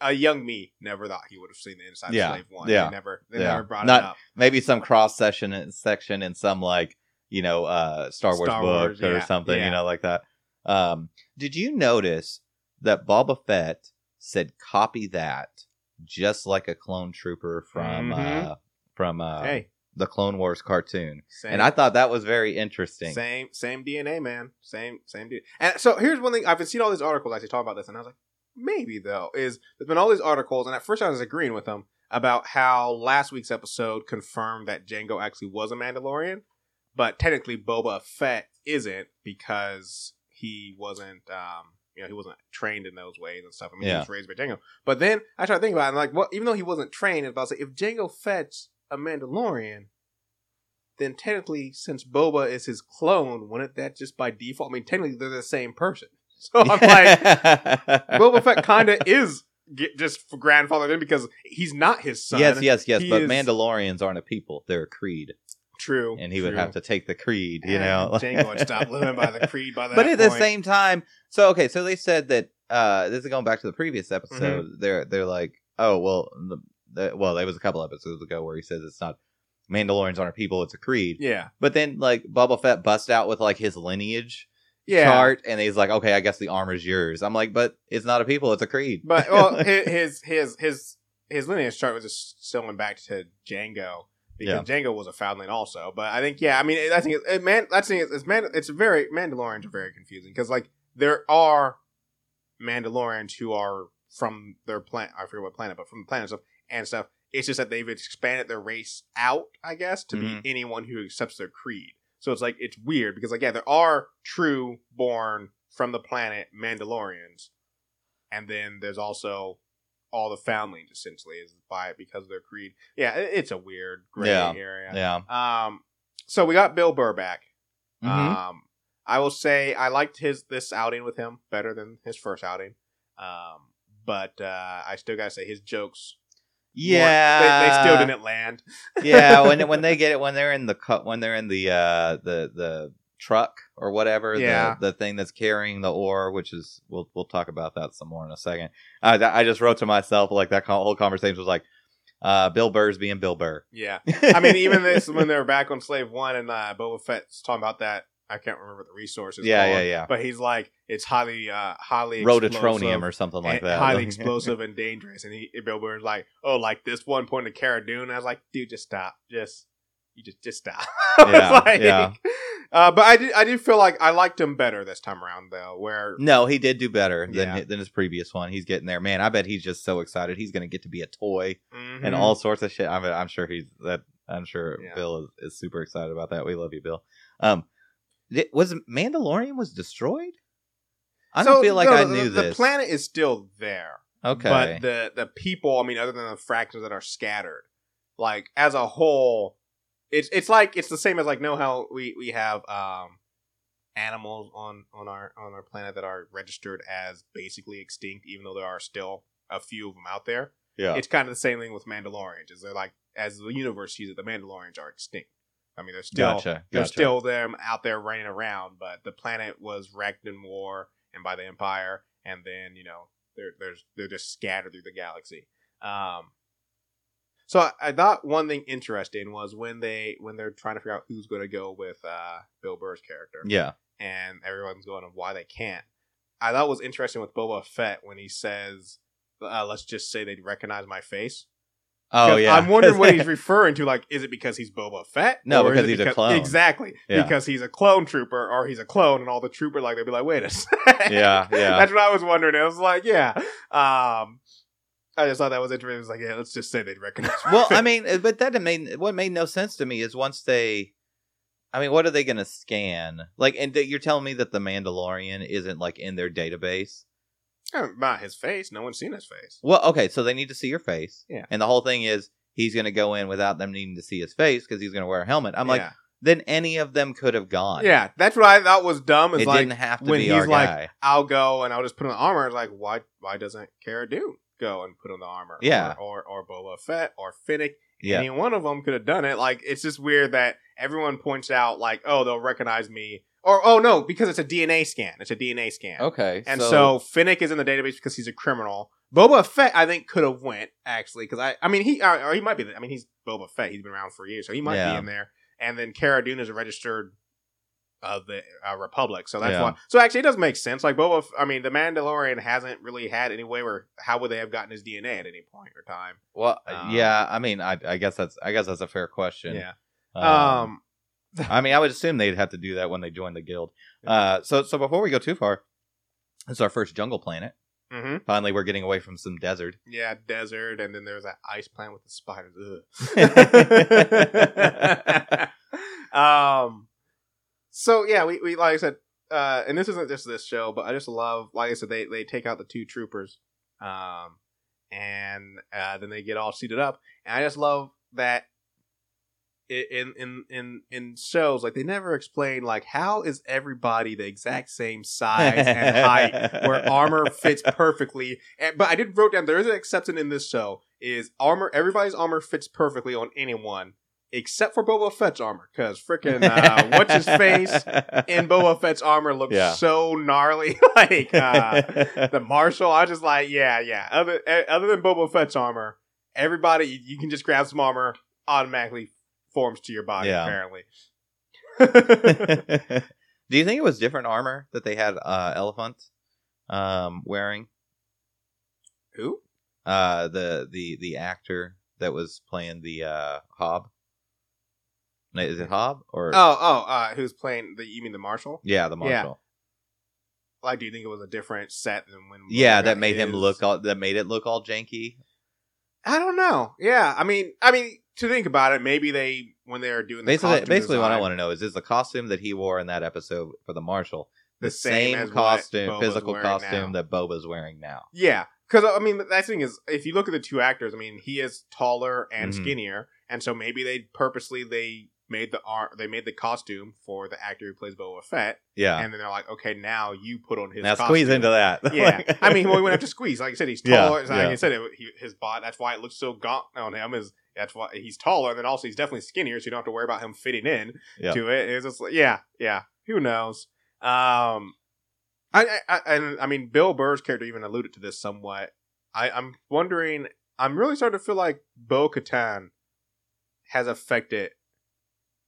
a young me never thought he would have seen the inside yeah. of Slave One. Yeah, they never. They yeah. never brought not, it up. Maybe some cross session section in some like you know uh, Star Wars Star book Wars, or yeah, something. Yeah. You know, like that. Um, did you notice that Boba Fett said "copy that" just like a clone trooper from mm-hmm. uh, from uh, hey. the Clone Wars cartoon? Same. And I thought that was very interesting. Same, same D N A, man. Same, same D N A. And so here's one thing: I've been seeing all these articles actually talking about this, and I was like, maybe though is there's been all these articles, and at first I was agreeing with them about how last week's episode confirmed that Jango actually was a Mandalorian, but technically Boba Fett isn't because. He wasn't, um, you know, he wasn't trained in those ways and stuff. I mean, yeah. he was raised by Jango. But then I tried to think about it. And like, well, even though he wasn't trained, if I was like, if Jango Fett's a Mandalorian, then technically, since Boba is his clone, wouldn't that just by default? I mean, technically, they're the same person. So I'm like, Boba Fett kind of is just grandfathered in because he's not his son. Yes, yes, yes. He but is... Mandalorians aren't a people; they're a creed. True, and he true. would have to take the creed, you yeah, know. Jango would stop living by the creed by that. But at point. the same time, so okay, so they said that uh, this is going back to the previous episode. Mm-hmm. They're they're like, oh well, the, the, well, there was a couple episodes ago where he says it's not Mandalorians aren't people; it's a creed. Yeah. But then like Boba Fett busts out with like his lineage yeah. chart, and he's like, okay, I guess the armor's yours. I'm like, but it's not a people; it's a creed. But well, his his his his lineage chart was just going back to Jango. Because yeah. Jango was a foundling also, but I think yeah, I mean, I think it, it man, I think it's it's, man, it's very Mandalorians are very confusing because like there are Mandalorians who are from their planet, I forget what planet, but from the planet stuff and stuff. It's just that they've expanded their race out, I guess, to mm-hmm. be anyone who accepts their creed. So it's like it's weird because like yeah, there are true born from the planet Mandalorians, and then there's also. All the foundlings essentially is by it because of their creed. Yeah, it's a weird gray yeah, area. Yeah. Um. So we got Bill Burr back. Mm-hmm. Um. I will say I liked his this outing with him better than his first outing. Um. But uh, I still gotta say his jokes. Yeah. They, they still didn't land. yeah. When when they get it when they're in the cut when they're in the uh the the truck or whatever, yeah. the, the thing that's carrying the ore, which is, we'll we'll talk about that some more in a second. I, I just wrote to myself, like, that whole conversation was like, uh, Bill Burr's being Bill Burr. Yeah. I mean, even this, when they were back on Slave One and uh, Boba Fett's talking about that, I can't remember the resources. Yeah, called, yeah, yeah. But he's like, it's highly, uh, highly rhodotronium or something like that. Highly explosive and dangerous. And he, Bill Burr's like, oh, like this one point of Cara Dune. I was like, dude, just stop. Just, you just, just stop. Yeah, like, yeah. Uh, but I did, I did feel like I liked him better this time around, though. Where no, he did do better yeah. than than his previous one. He's getting there, man. I bet he's just so excited. He's going to get to be a toy mm-hmm. and all sorts of shit. I'm, I'm sure he's that. I'm sure yeah. Bill is, is super excited about that. We love you, Bill. Um. Was Mandalorian was destroyed? I don't so, feel like no, I knew the, this. The planet is still there. Okay. But the, the people, I mean, other than the fractions that are scattered, like, as a whole, it's it's like, it's the same as, like, know how we, we have um, animals on, on our on our planet that are registered as basically extinct, even though there are still a few of them out there. Yeah. It's kind of the same thing with Mandalorians. Is they're like, as the universe sees it, the Mandalorians are extinct. I mean, there's still gotcha, there's gotcha. still them out there running around, but the planet was wrecked in war and by the Empire, and then you know they're there's they're just scattered through the galaxy. Um, so I, I thought one thing interesting was when they when they're trying to figure out who's going to go with uh, Bill Burr's character, yeah, and everyone's going on why they can't. I thought it was interesting with Boba Fett when he says, uh, "Let's just say they recognize my face." Oh, yeah. I'm wondering what he's referring to. Like, is it because he's Boba Fett? No, because he's because, a clone. Exactly. Yeah. Because he's a clone trooper, or he's a clone, and all the trooper, like, they'd be like, wait a second. Yeah, yeah. That's what I was wondering. I was like, yeah. Um, I just thought that was interesting. It was like, yeah, let's just say they'd recognize me. Well, I mean, but that made, what made no sense to me is once they, I mean, what are they going to scan? Like, and th- you're telling me that the Mandalorian isn't, like, in their database? About his face. No one's seen his face. Well, okay, so they need to see your face. Yeah. And the whole thing is he's going to go in without them needing to see his face because he's going to wear a helmet. I'm yeah. like, then any of them could have gone. Yeah, that's what I thought was dumb. Is it like, didn't have to when be he's our like, guy. I'll go and I'll just put on the armor. Like, why Why doesn't Cara Dune go and put on the armor? Yeah. Or, or, or Boba Fett or Fennec. Yeah. Any one of them could have done it. Like, it's just weird that everyone points out, like, oh, they'll recognize me. Or, oh, no, because it's a D N A scan. It's a D N A scan. Okay. And so, so Fennec is in the database because he's a criminal. Boba Fett, I think, could have went, actually, because I I mean, he or, or he might be. The, I mean, he's Boba Fett. He's been around for years, so he might yeah. be in there. And then Cara Dune is a registered of the uh, Republic, so that's yeah. why. So, actually, it does make sense. Like, Boba, I mean, the Mandalorian hasn't really had any way where, how would they have gotten his D N A at any point or time? Well, um, yeah, I mean, I, I guess that's I guess that's a fair question. Yeah. Um... um I mean, I would assume they'd have to do that when they join the guild. Uh, so, so before we go too far, it's our first jungle planet. Mm-hmm. Finally, we're getting away from some desert. Yeah, desert, and then there's that ice planet with the spiders. um. So yeah, we, we like I said, uh, and this isn't just this show, but I just love, like I said, they they take out the two troopers, um, and uh, then they get all seated up, and I just love that. In, in in in shows, like, they never explain, like, how is everybody the exact same size and height where armor fits perfectly. And, but I did wrote down there is an exception in this show is armor. Everybody's armor fits perfectly on anyone except for Boba Fett's armor, because freaking uh, what's his face in Boba Fett's armor looks yeah. so gnarly, like uh, the marshal. I was just like, yeah, yeah. Other other than Boba Fett's armor, everybody you, you can just grab some armor automatically. Forms to your body, yeah. apparently. Do you think it was different armor that they had uh, Elephant um, wearing? Who? Uh, the the the actor that was playing the uh, Hob. Is it Hob or? Oh oh, uh, who's playing the? You mean the Marshal? Yeah, the Marshal. Yeah. Like, do you think it was a different set than when? Yeah, that made him look all. That made it look all janky. I don't know. Yeah, I mean, I mean. To think about it, maybe they, when they were doing the basically, costume Basically, design, what I want to know is, is the costume that he wore in that episode for the Marshal the, the same, same costume, physical costume now. That Boba's wearing now? Yeah, because, I mean, that thing is, if you look at the two actors, I mean, he is taller and mm-hmm. skinnier, and so maybe they purposely, they made the art, they made the costume for the actor who plays Boba Fett, yeah, and then they're like, okay, now you put on his now costume. Squeeze into that. Yeah, like, I mean, well, he wouldn't have to squeeze. Like I said, he's taller. Yeah, like yeah. I said, he, his body, that's why it looks so gaunt on him, is that's why he's taller, and then also he's definitely skinnier, so you don't have to worry about him fitting in yep. to it. It's just like, yeah, yeah. Who knows? Um, I, I, I, I mean, Bill Burr's character even alluded to this somewhat. I, I'm wondering, I'm really starting to feel like Bo-Katan has affected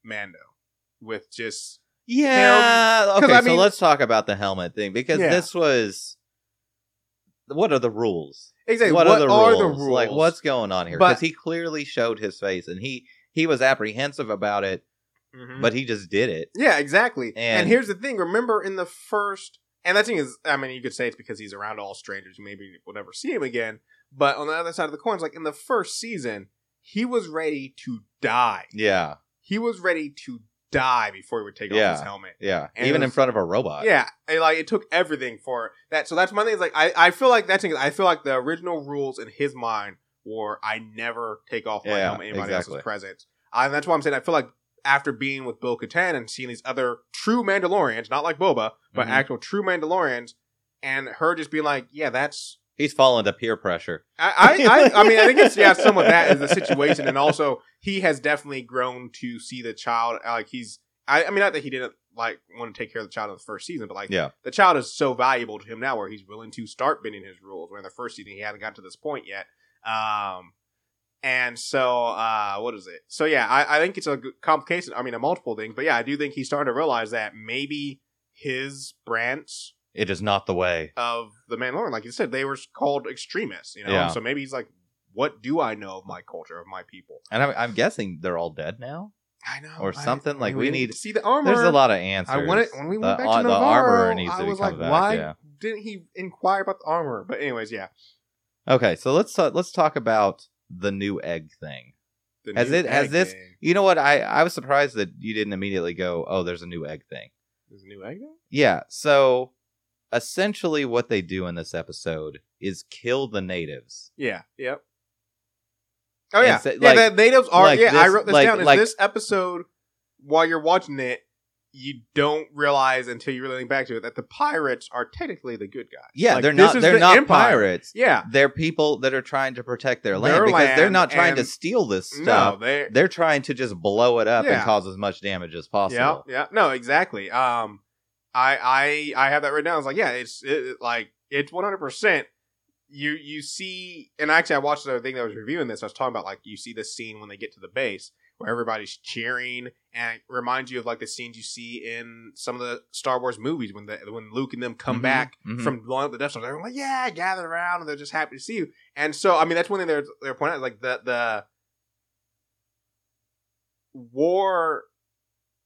Mando with just... Yeah, okay, I mean, so let's talk about the helmet thing, because yeah. this was... What are the rules? Exactly, what, what are, the, are rules? the rules? Like, what's going on here? Because he clearly showed his face, and he, he was apprehensive about it, mm-hmm. but he just did it. Yeah, exactly. And, and here's the thing, remember in the first... And that thing is, I mean, you could say it's because he's around all strangers. Maybe we'll never see him again. But on the other side of the coin, it's like in the first season, he was ready to die. Yeah. He was ready to die before he would take yeah. off his helmet. Yeah. And even was, in front of a robot. Yeah. And like, it took everything for that. So that's my thing. It's like, I, I feel like that thing, I feel like the original rules in his mind were, I never take off my yeah, helmet in anybody exactly. else's presence. And that's why I'm saying, I feel like after being with Bo-Katan and seeing these other true Mandalorians, not like Boba, but mm-hmm. actual true Mandalorians, and her just being like, yeah, that's... He's fallen to peer pressure. I I, I, I mean, I think it's, yeah, some of that is the situation, and also, he has definitely grown to see the child, like, he's... I, I mean, not that he didn't, like, want to take care of the child in the first season, but, like, yeah. the child is so valuable to him now, where he's willing to start bending his rules, where in the first season, he hadn't gotten to this point yet. Um... And so, uh, what is it? So, yeah, I, I think it's a complication. I mean, a multiple thing. But, yeah, I do think he's starting to realize that maybe his branch... It is not the way. ...of the Mandalorian. Like you said, they were called extremists, you know? Yeah. So maybe he's like, what do I know of my culture, of my people? And I'm, I'm guessing they're all dead now? I know. Or something. I, I mean, like, we, we need... to see the armor. There's a lot of answers. I wanted, when we went the, back to uh, Navarro, the I was like, back, why yeah. didn't he inquire about the armor? But anyways, yeah. Okay, so let's uh, let's talk about... the new egg thing. The as new it egg as this egg. You know what, I, I was surprised that you didn't immediately go, oh, there's a new egg thing. There's a new egg thing? Yeah. So essentially what they do in this episode is kill the natives. Yeah. Yep. Oh yeah. So, yeah, like, the natives are like yeah, this, I wrote this like, down. Is like, this episode while you're watching it, you don't realize until you're really think back to it that the pirates are technically the good guys. Yeah, like, they're not they're the not Empire. pirates. Yeah. They're people that are trying to protect their land their because land they're not trying to steal this stuff. No, they're, they're trying to just blow it up yeah. and cause as much damage as possible. Yeah, yeah. No, exactly. Um I I I have that written down. It's like, yeah, it's it, like it's one hundred percent you you see, and actually I watched another thing that was reviewing this. I was talking about like you see this scene when they get to the base where everybody's cheering, and it reminds you of like the scenes you see in some of the Star Wars movies when the, when Luke and them come mm-hmm, back mm-hmm. from blowing up the Death Star. They're like, yeah, gather around, and they're just happy to see you. And so, I mean, that's one thing they're they're pointing out, like the the war.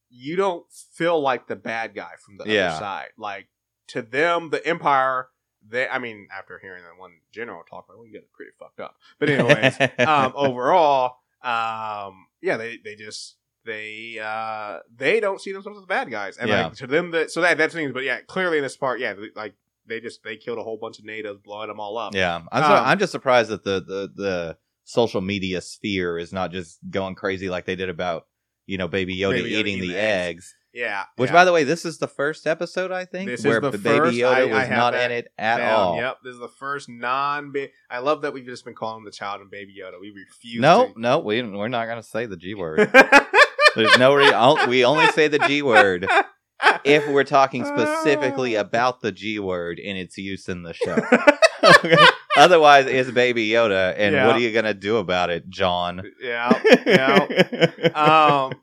You don't feel like the bad guy from the yeah. other side. Like to them, the Empire. They, I mean, after hearing that one general talk, like, well, you guys are pretty fucked up. But anyways, um, overall. Um. Yeah. They. They just. They. Uh. They don't see themselves as bad guys. And yeah. like to them. That. So that. That's things. But yeah. Clearly in this part. Yeah. Like they just. They killed a whole bunch of natives, blowing them all up. Yeah. I'm. Um, so, I'm just surprised that the, the the social media sphere is not just going crazy like they did about you know Baby Yoda, Baby Yoda eating the eggs. eggs. Yeah. Which yeah. by the way, this is the first episode I think this where the Baby first, Yoda I, was I not in it at down. all. Yep. This is the first non. I love that we've just been calling him the child and Baby Yoda. We refuse. No, to... no, we we're not going to say the G word. There's no re- we only say the G word if we're talking specifically about the G word and its use in the show. Okay. Otherwise, it's Baby Yoda, and yeah. what are you going to do about it, John? Yeah. Yeah. um.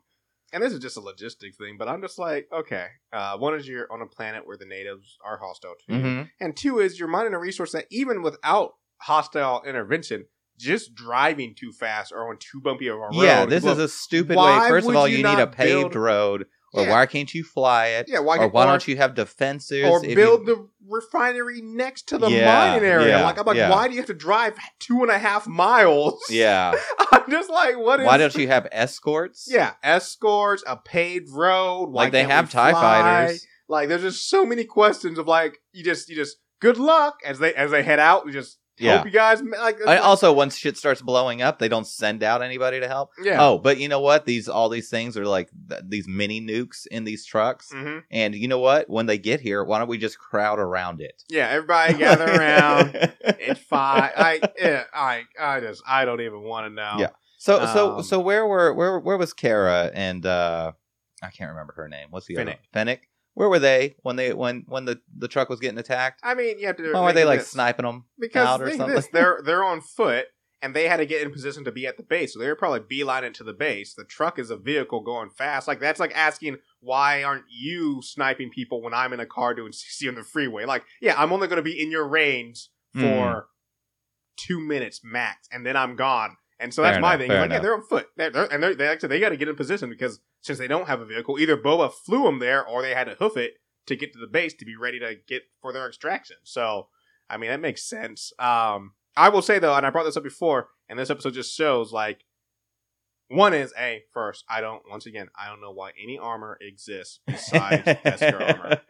And this is just a logistics thing, but I'm just like, okay, uh, one is you're on a planet where the natives are hostile to you, mm-hmm. and two is you're mining a resource that even without hostile intervention, just driving too fast or on too bumpy of a road. Yeah, this look, is a stupid way. First of all, you, you need a paved build... road, or yeah. why can't you fly it? Yeah, why? Or why park... don't you have defenses? Or if build you... the refinery next to the yeah, mine area. Yeah, like I'm like, yeah. why do you have to drive two and a half miles? Yeah. I'm just like, what is... Why don't you have escorts? Yeah, escorts, a paved road. Why like, they have TIE fighters. Like, there's just so many questions of, like, you just, you just, good luck as they as they head out. You just yeah. hope you guys... Like, and also, once shit starts blowing up, they don't send out anybody to help. Yeah. Oh, but you know what? These all these things are, like, th- these mini nukes in these trucks. Mm-hmm. And you know what? When they get here, why don't we just crowd around it? Yeah, everybody gather around. It's fine. I, it, I, I just, I don't even want to know. Yeah. So um, so so where were where where was Cara and uh, I can't remember her name. What's the Fennec. other Fennec? Where were they when they when when the, the truck was getting attacked? I mean, you have to. Why were they like this. sniping them because out or something? This, they're they're on foot and they had to get in position to be at the base, so they were probably beelining to the base. The truck is a vehicle going fast. Like that's like asking, why aren't you sniping people when I'm in a car doing sixty on the freeway? Like, yeah, I'm only going to be in your range for mm. two minutes max, and then I'm gone. And so that's fair my enough, thing. Like, enough. yeah, they're on foot, they're, they're, and they're, they actually they got to get in position because since they don't have a vehicle, either Boba flew them there or they had to hoof it to get to the base to be ready to get for their extraction. So, I mean, that makes sense. Um, I will say though, and I brought this up before, and this episode just shows like one is a first. I don't once again. I don't know why any armor exists besides Beskar armor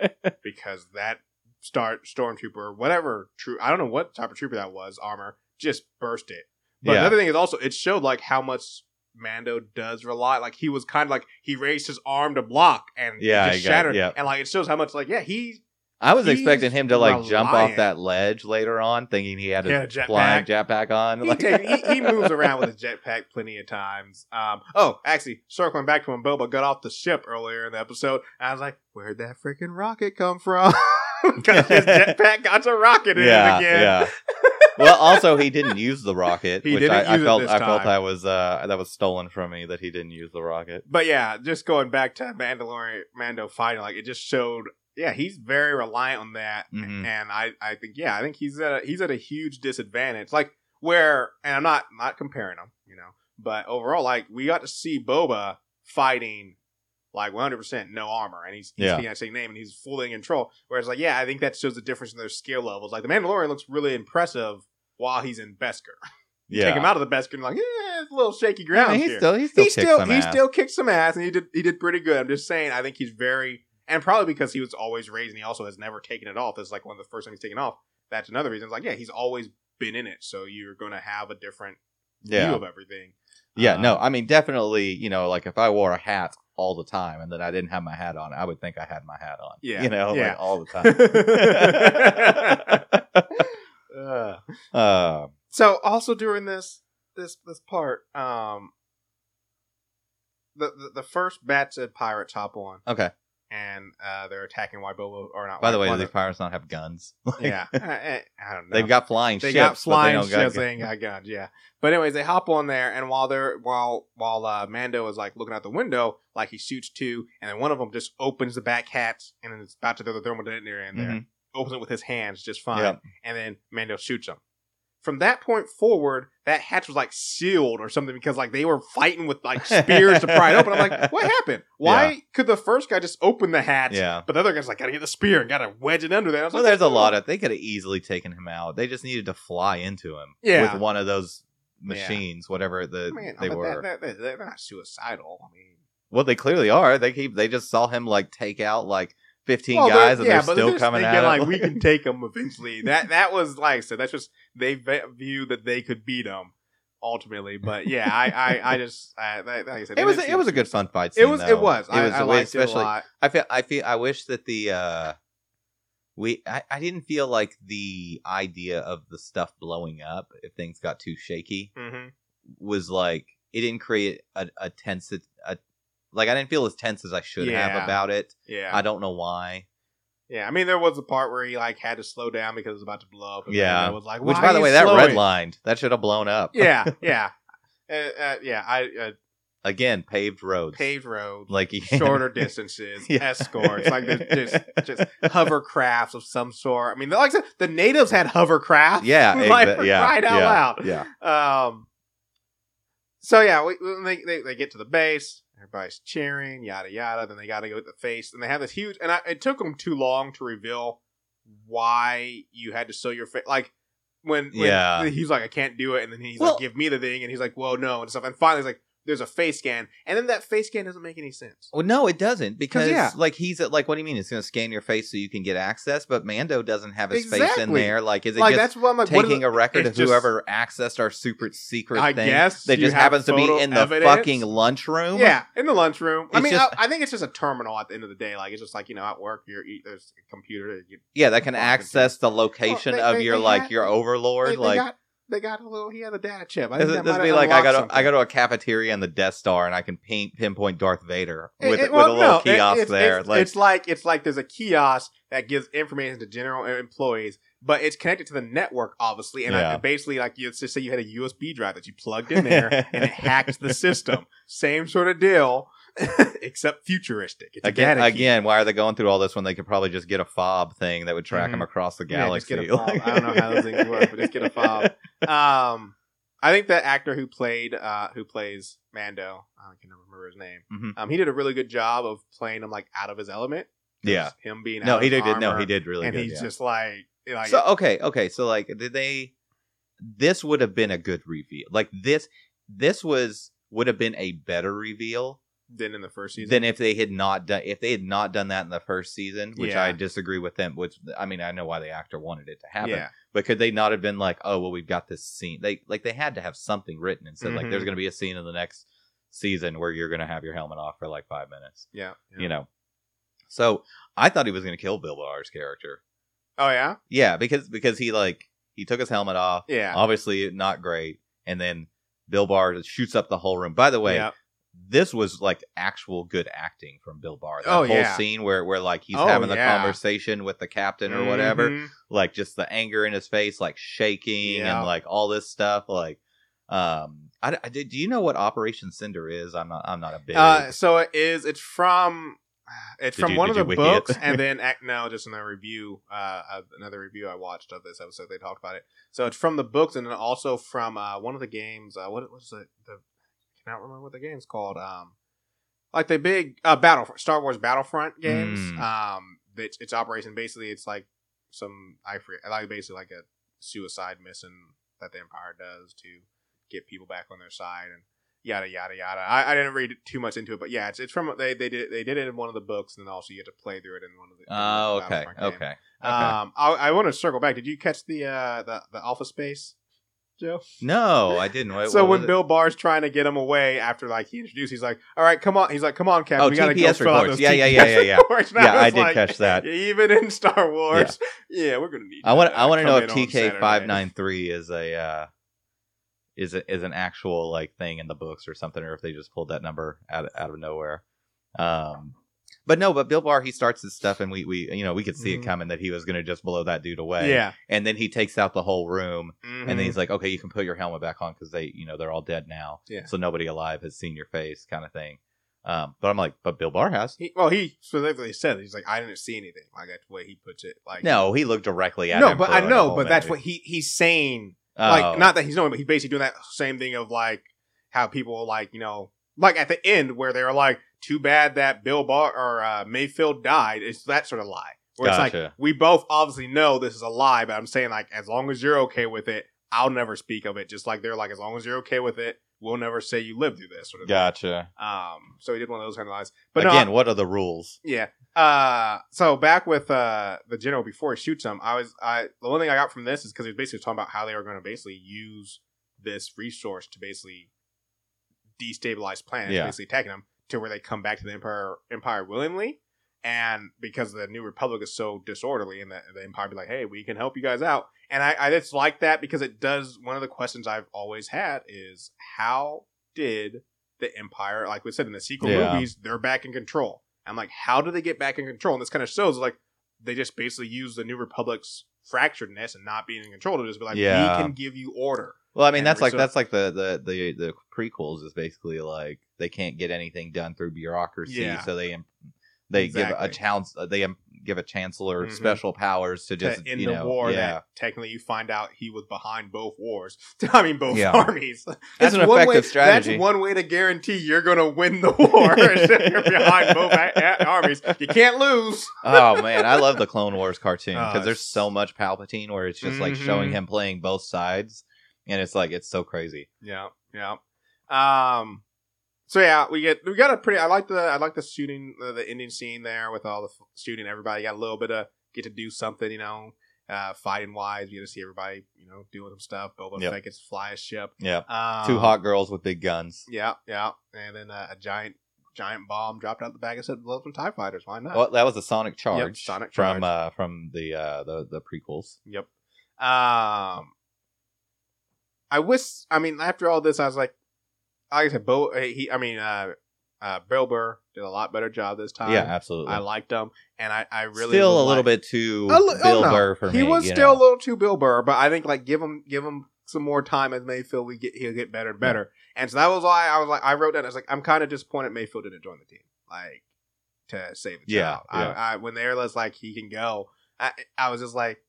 because that star stormtrooper, whatever troop, I don't know what type of trooper that was. Armor just burst it. But yeah. Another thing is also, it showed, like, how much Mando does rely. Like, he was kind of, like, he raised his arm to block and yeah, it just shattered. It, yeah. And, like, it shows how much, like, yeah, he... I was expecting him to, like, relying. jump off that ledge later on, thinking he had a, yeah, a jet flying jetpack on. He, like... take, he, he moves around with his jetpack plenty of times. Um, oh, actually, circling back to when Boba got off the ship earlier in the episode, I was like, where'd that freaking rocket come from? Because his jetpack got a rocket in yeah, it again. Yeah. Well, also he didn't use the rocket, he which didn't I, use I felt. It this I felt time. I was uh, that was stolen from me that he didn't use the rocket. But yeah, just going back to Mandalorian Mando fighting, like it just showed. Yeah, he's very reliant on that, mm-hmm. and I, I think yeah, I think he's at a, he's at a huge disadvantage. Like where, and I'm not not comparing him, you know, but overall, like we got to see Boba fighting. Like one hundred percent no armor, and he's, he's yeah. the United name, and he's fully in control. Whereas, like, yeah, I think that shows the difference in their skill levels. Like, the Mandalorian looks really impressive while he's in Beskar. Yeah, take him out of the Beskar, and like, yeah, it's a little shaky ground. I mean, he here. still, he still, he kicked still, some he ass. still kicked some ass, and he did, he did pretty good. I'm just saying, I think he's very, and probably because he was always raised, and he also has never taken it off. That's like one of the first times he's taken off. That's another reason. It's like, yeah, he's always been in it, so you're going to have a different yeah. view of everything. Yeah, um, no, I mean, definitely, you know, like if I wore a hat all the time and then I didn't have my hat on, I would think I had my hat on. Yeah, you know, yeah. like all the time. uh, uh, so also during this this this part, um, the, the the first batch of pirates hop on. Okay, and uh, they're attacking Boba or not. By the way, do these pirates not have guns? Like, yeah, I, I don't know. They've got flying they ships. They got flying ships. They don't got, they got guns. Yeah. But anyways, they hop on there, and while they're while while uh, Mando is like looking out the window, like he shoots two, and then one of them just opens the back hatch, and then it's about to throw the thermal detonator in there. Mm-hmm. Opens it with his hands just fine, yep. and then Mando shoots him. From that point forward, that hatch was like sealed or something because like they were fighting with like spears to pry it open. I'm like, what happened? Why yeah. could the first guy just open the hatch? Yeah. But the other guy's like, gotta get the spear and gotta wedge it under there. I was well, like, there's oh. a lot of they could have easily taken him out. They just needed to fly into him yeah. with one of those machines, yeah. whatever the I mean, they were. That, that, they're not suicidal. I mean, well, they clearly are. They keep. They just saw him like take out like fifteen well, guys, they're, and yeah, they're still they're coming out. Like, like we can take them eventually. That that was like so. That's just they view that they could beat them ultimately. But yeah, I I, I just I, like I said, it was a, it was a good fun fight scene. It was though. it was. It I, was I liked it a lot. I feel I feel I wish that the. Uh, We, I, I didn't feel like the idea of the stuff blowing up if things got too shaky mm-hmm. was like it didn't create a, a tense a, like I didn't feel as tense as I should yeah. have about it. Yeah, I don't know why. Yeah, I mean there was a part where he like had to slow down because it was about to blow up. And yeah, it was like, which by the way, that redlined. That should have blown up. Yeah, yeah, uh, uh, yeah. I. Uh, Again, paved roads. Paved roads. Like, yeah. Shorter distances, yeah. escorts, like just, just hovercrafts of some sort. I mean, like I said, the natives had hovercrafts. Yeah. Like, exa- yeah, cried out yeah, loud. Yeah. Um, so, yeah, we, they, they they get to the base. Everybody's cheering, yada, yada. Then they got to go to the face. And they have this huge... And I, it took them too long to reveal why you had to sew your face. Like, when, when yeah. he's like, I can't do it. And then he's well, like, give me the thing. And he's like, whoa, no. And stuff. And finally, he's like, there's a face scan, and then that face scan doesn't make any sense. Well, no, it doesn't, because yeah. like he's at, like, what do you mean? It's going to scan your face so you can get access, but Mando doesn't have his exactly. face in there. Like, is it like, just that's what I'm like, taking what a record of just, whoever accessed our super secret I thing? Guess that just happens to be in the evidence. fucking lunchroom. Yeah, in the lunchroom. It's I mean, just, I, I think it's just a terminal at the end of the day. Like, it's just like, you know, at work, you're, you, there's a computer. You, yeah, that can access computer. the location well, they, of they, your they like had, your overlord. They, like. They got, they got a little, he had a dad chip. I think this, that this be like, I go, to, I go to a cafeteria in the Death Star and I can paint pinpoint Darth Vader with, it, it, well, with a little no, kiosk it, it's, there. It's like, it's like it's like there's a kiosk that gives information to general employees, but it's connected to the network, obviously. And yeah. I, basically, like, you just say you had a U S B drive that you plugged in there and it hacked the system. Same sort of deal. Except futuristic. It's again, again, why are they going through all this when they could probably just get a fob thing that would track mm-hmm. them across the galaxy? Yeah, just get a fob. I don't know how those things work, but just get a fob. Um, I think that actor who played, uh, who plays Mando, I can never remember his name. Mm-hmm. Um, he did a really good job of playing him like out of his element. Yeah, him being no, out he did. Armor, no, he did really. And good, he's yeah. just like, like so. Okay, okay. So like, did they? This would have been a good reveal. Like this, this was would have been a better reveal. Than in the first season. Than if they had not done if they had not done that in the first season, which yeah. I disagree with them. Which I mean, I know why the actor wanted it to happen, yeah. but could they not have been like, oh well, we've got this scene? They like they had to have something written and said mm-hmm. like, there's going to be a scene in the next season where you're going to have your helmet off for like five minutes. Yeah, yeah. you know. So I thought he was going to kill Bill Burr's character. Oh yeah, yeah, because because he like he took his helmet off. Yeah, obviously not great, and then Bill Burr shoots up the whole room. By the way. Yeah. This was like actual good acting from Bill Burr. That oh, whole yeah. scene where, where like he's oh, having the yeah. conversation with the captain or mm-hmm. whatever, like just the anger in his face, like shaking yeah. and like all this stuff. Like, um, I, I did. Do you know what Operation Cinder is? I'm not. I'm not a big. Uh, so it is. It's from. It's did from you, one of the books, and then no, just in a review, uh, another review I watched of this episode. They talked about it. So it's from the books, and then also from uh, one of the games. Uh, what was it? The I don't remember what the game's called. Um, like the big uh, battle Star Wars Battlefront games. Mm. Um, it's, it's Operation. Basically, it's like some I forget, like basically like a suicide mission that the Empire does to get people back on their side and yada yada yada. I, I didn't read too much into it, but yeah, it's it's from they they did they did it in one of the books, and then also you have to play through it in one of the. Oh, okay, okay, okay. Um, I, I want to circle back. Did you catch the uh, the the Alpha Space? Joe? No, I didn't. What, so what when Bill Burr's trying to get him away after like he introduced, he's like, "All right, come on." He's like, "Come on, Captain, oh, we got to go fill out those yeah, T P S yeah, yeah, yeah, yeah, reports." Yeah, I, I did like, catch that. Even in Star Wars, yeah, yeah we're gonna need. I want. I want to know if T K five ninety-three is a uh, is a, is an actual like thing in the books or something, or if they just pulled that number out of, out of nowhere. Um, But no, but Bill Burr, he starts his stuff, and we, we you know, we could see mm-hmm. it coming that he was going to just blow that dude away. Yeah. And then he takes out the whole room, mm-hmm. and then he's like, okay, you can put your helmet back on because they, you know, they're all dead now. Yeah. So nobody alive has seen your face kind of thing. Um, but I'm like, but Bill Burr has. He, well, he specifically said, he's like, I didn't see anything. Like, that's the way he puts it. Like, no, he looked directly at no, him. No, but I know, but that's what he, he's saying. Oh. Like, not that he's knowing, but he's basically doing that same thing of, like, how people, like, you know, like at the end where they were like, too bad that Bill Burr or uh, Mayfield died. It's that sort of lie. Where gotcha. It's like, we both obviously know this is a lie, but I'm saying, like, as long as you're okay with it, I'll never speak of it. Just like they're like, as long as you're okay with it, we'll never say you lived through this. Sort of gotcha. Thing. Um, so he did one of those kind of lies. But again, no, what are the rules? Yeah. Uh, so back with uh, the general before he shoots him, I was I the one thing I got from this is because he was basically talking about how they were going to basically use this resource to basically destabilize planets, yeah. basically attacking them. To where they come back to the Empire Empire willingly, and because the New Republic is so disorderly, and the, the Empire be like, hey, we can help you guys out. And I, I just like that because it does, one of the questions I've always had is, how did the Empire, like we said in the sequel yeah. movies, they're back in control. I'm like, how do they get back in control? And this kind of shows, like, they just basically use the New Republic's fracturedness and not being in control to just be like, yeah. we can give you order. Well, I mean, and that's like so- that's like the, the, the, the prequels is basically like they can't get anything done through bureaucracy, yeah. so they they exactly. give a chance they give a chancellor mm-hmm. special powers to just to end you know, the war. Yeah. That technically, you find out he was behind both wars. I mean, both yeah. armies. That's, that's an effective way, strategy. That's one way to guarantee you're going to win the war. You're behind both a- armies. You can't lose. Oh man, I love the Clone Wars cartoon because uh, there's so much Palpatine where it's just mm-hmm. like showing him playing both sides. And it's like, it's so crazy. Yeah, yeah. Um, so yeah, we get we got a pretty. I like the I like the shooting, uh, the ending scene there with all the f- shooting. Everybody got a little bit of get to do something, you know, uh, fighting wise. You get to see everybody, you know, doing some stuff. Boba Fett gets to fly a ship. Yeah. Um, Two hot girls with big guns. Yeah, yeah. And then uh, a giant giant bomb dropped out the back and said, "Blow some TIE fighters." Why not? Well, that was a sonic charge. Yep, sonic charge from uh, from the uh, the the prequels. Yep. Um. I wish, I mean, after all this, I was like, like I said, Bo, he, I mean, uh, uh, Bill Burr did a lot better job this time. Yeah, absolutely. I liked him, and I, I really still a little bit too li- Bill oh, no. Burr for he me. He was still know? a little too Bill Burr, but I think like give him give him some more time as Mayfield. We get he'll get better and better. Mm-hmm. And so that was why I was like, I wrote that. I was like, I'm kind of disappointed Mayfield didn't join the team, like to save the child. Yeah, yeah. I, I, when they realized like he can go, I, I was just like,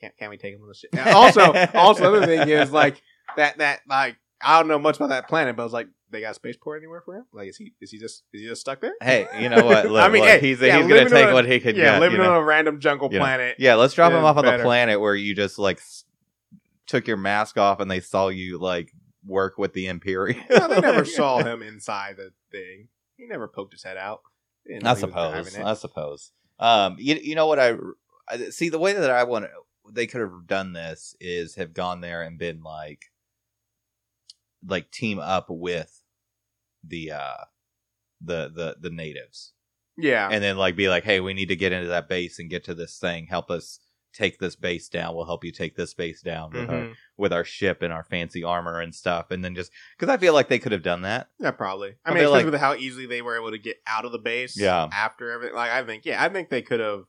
can't can we take him on the shit? Also, also the other thing is like that that like. I don't know much about that planet, but I was like, they got a spaceport anywhere for him? Like, is he is he just is he just stuck there? Hey, you know what? Look, I mean, look, hey, he's yeah, he's gonna take a, what he can. Yeah, get, living you know, on a random jungle you know. planet. Yeah, let's drop him off better. on the planet where you just like s- took your mask off and they saw you like work with the Imperium. No, they never saw him inside the thing. He never poked his head out. I suppose. I suppose. Um, you you know what I, I see the way that I want they could have done this is have gone there and been like. Like team up with the uh the the the natives, yeah, and then like be like, hey, we need to get into that base and get to this thing. Help us take this base down. We'll help you take this base down with, mm-hmm. our, with our ship and our fancy armor and stuff. And then just because I feel like they could have done that. Yeah, probably. I, I mean, especially like, with how easily they were able to get out of the base. Yeah. After everything, like I think, yeah, I think they could have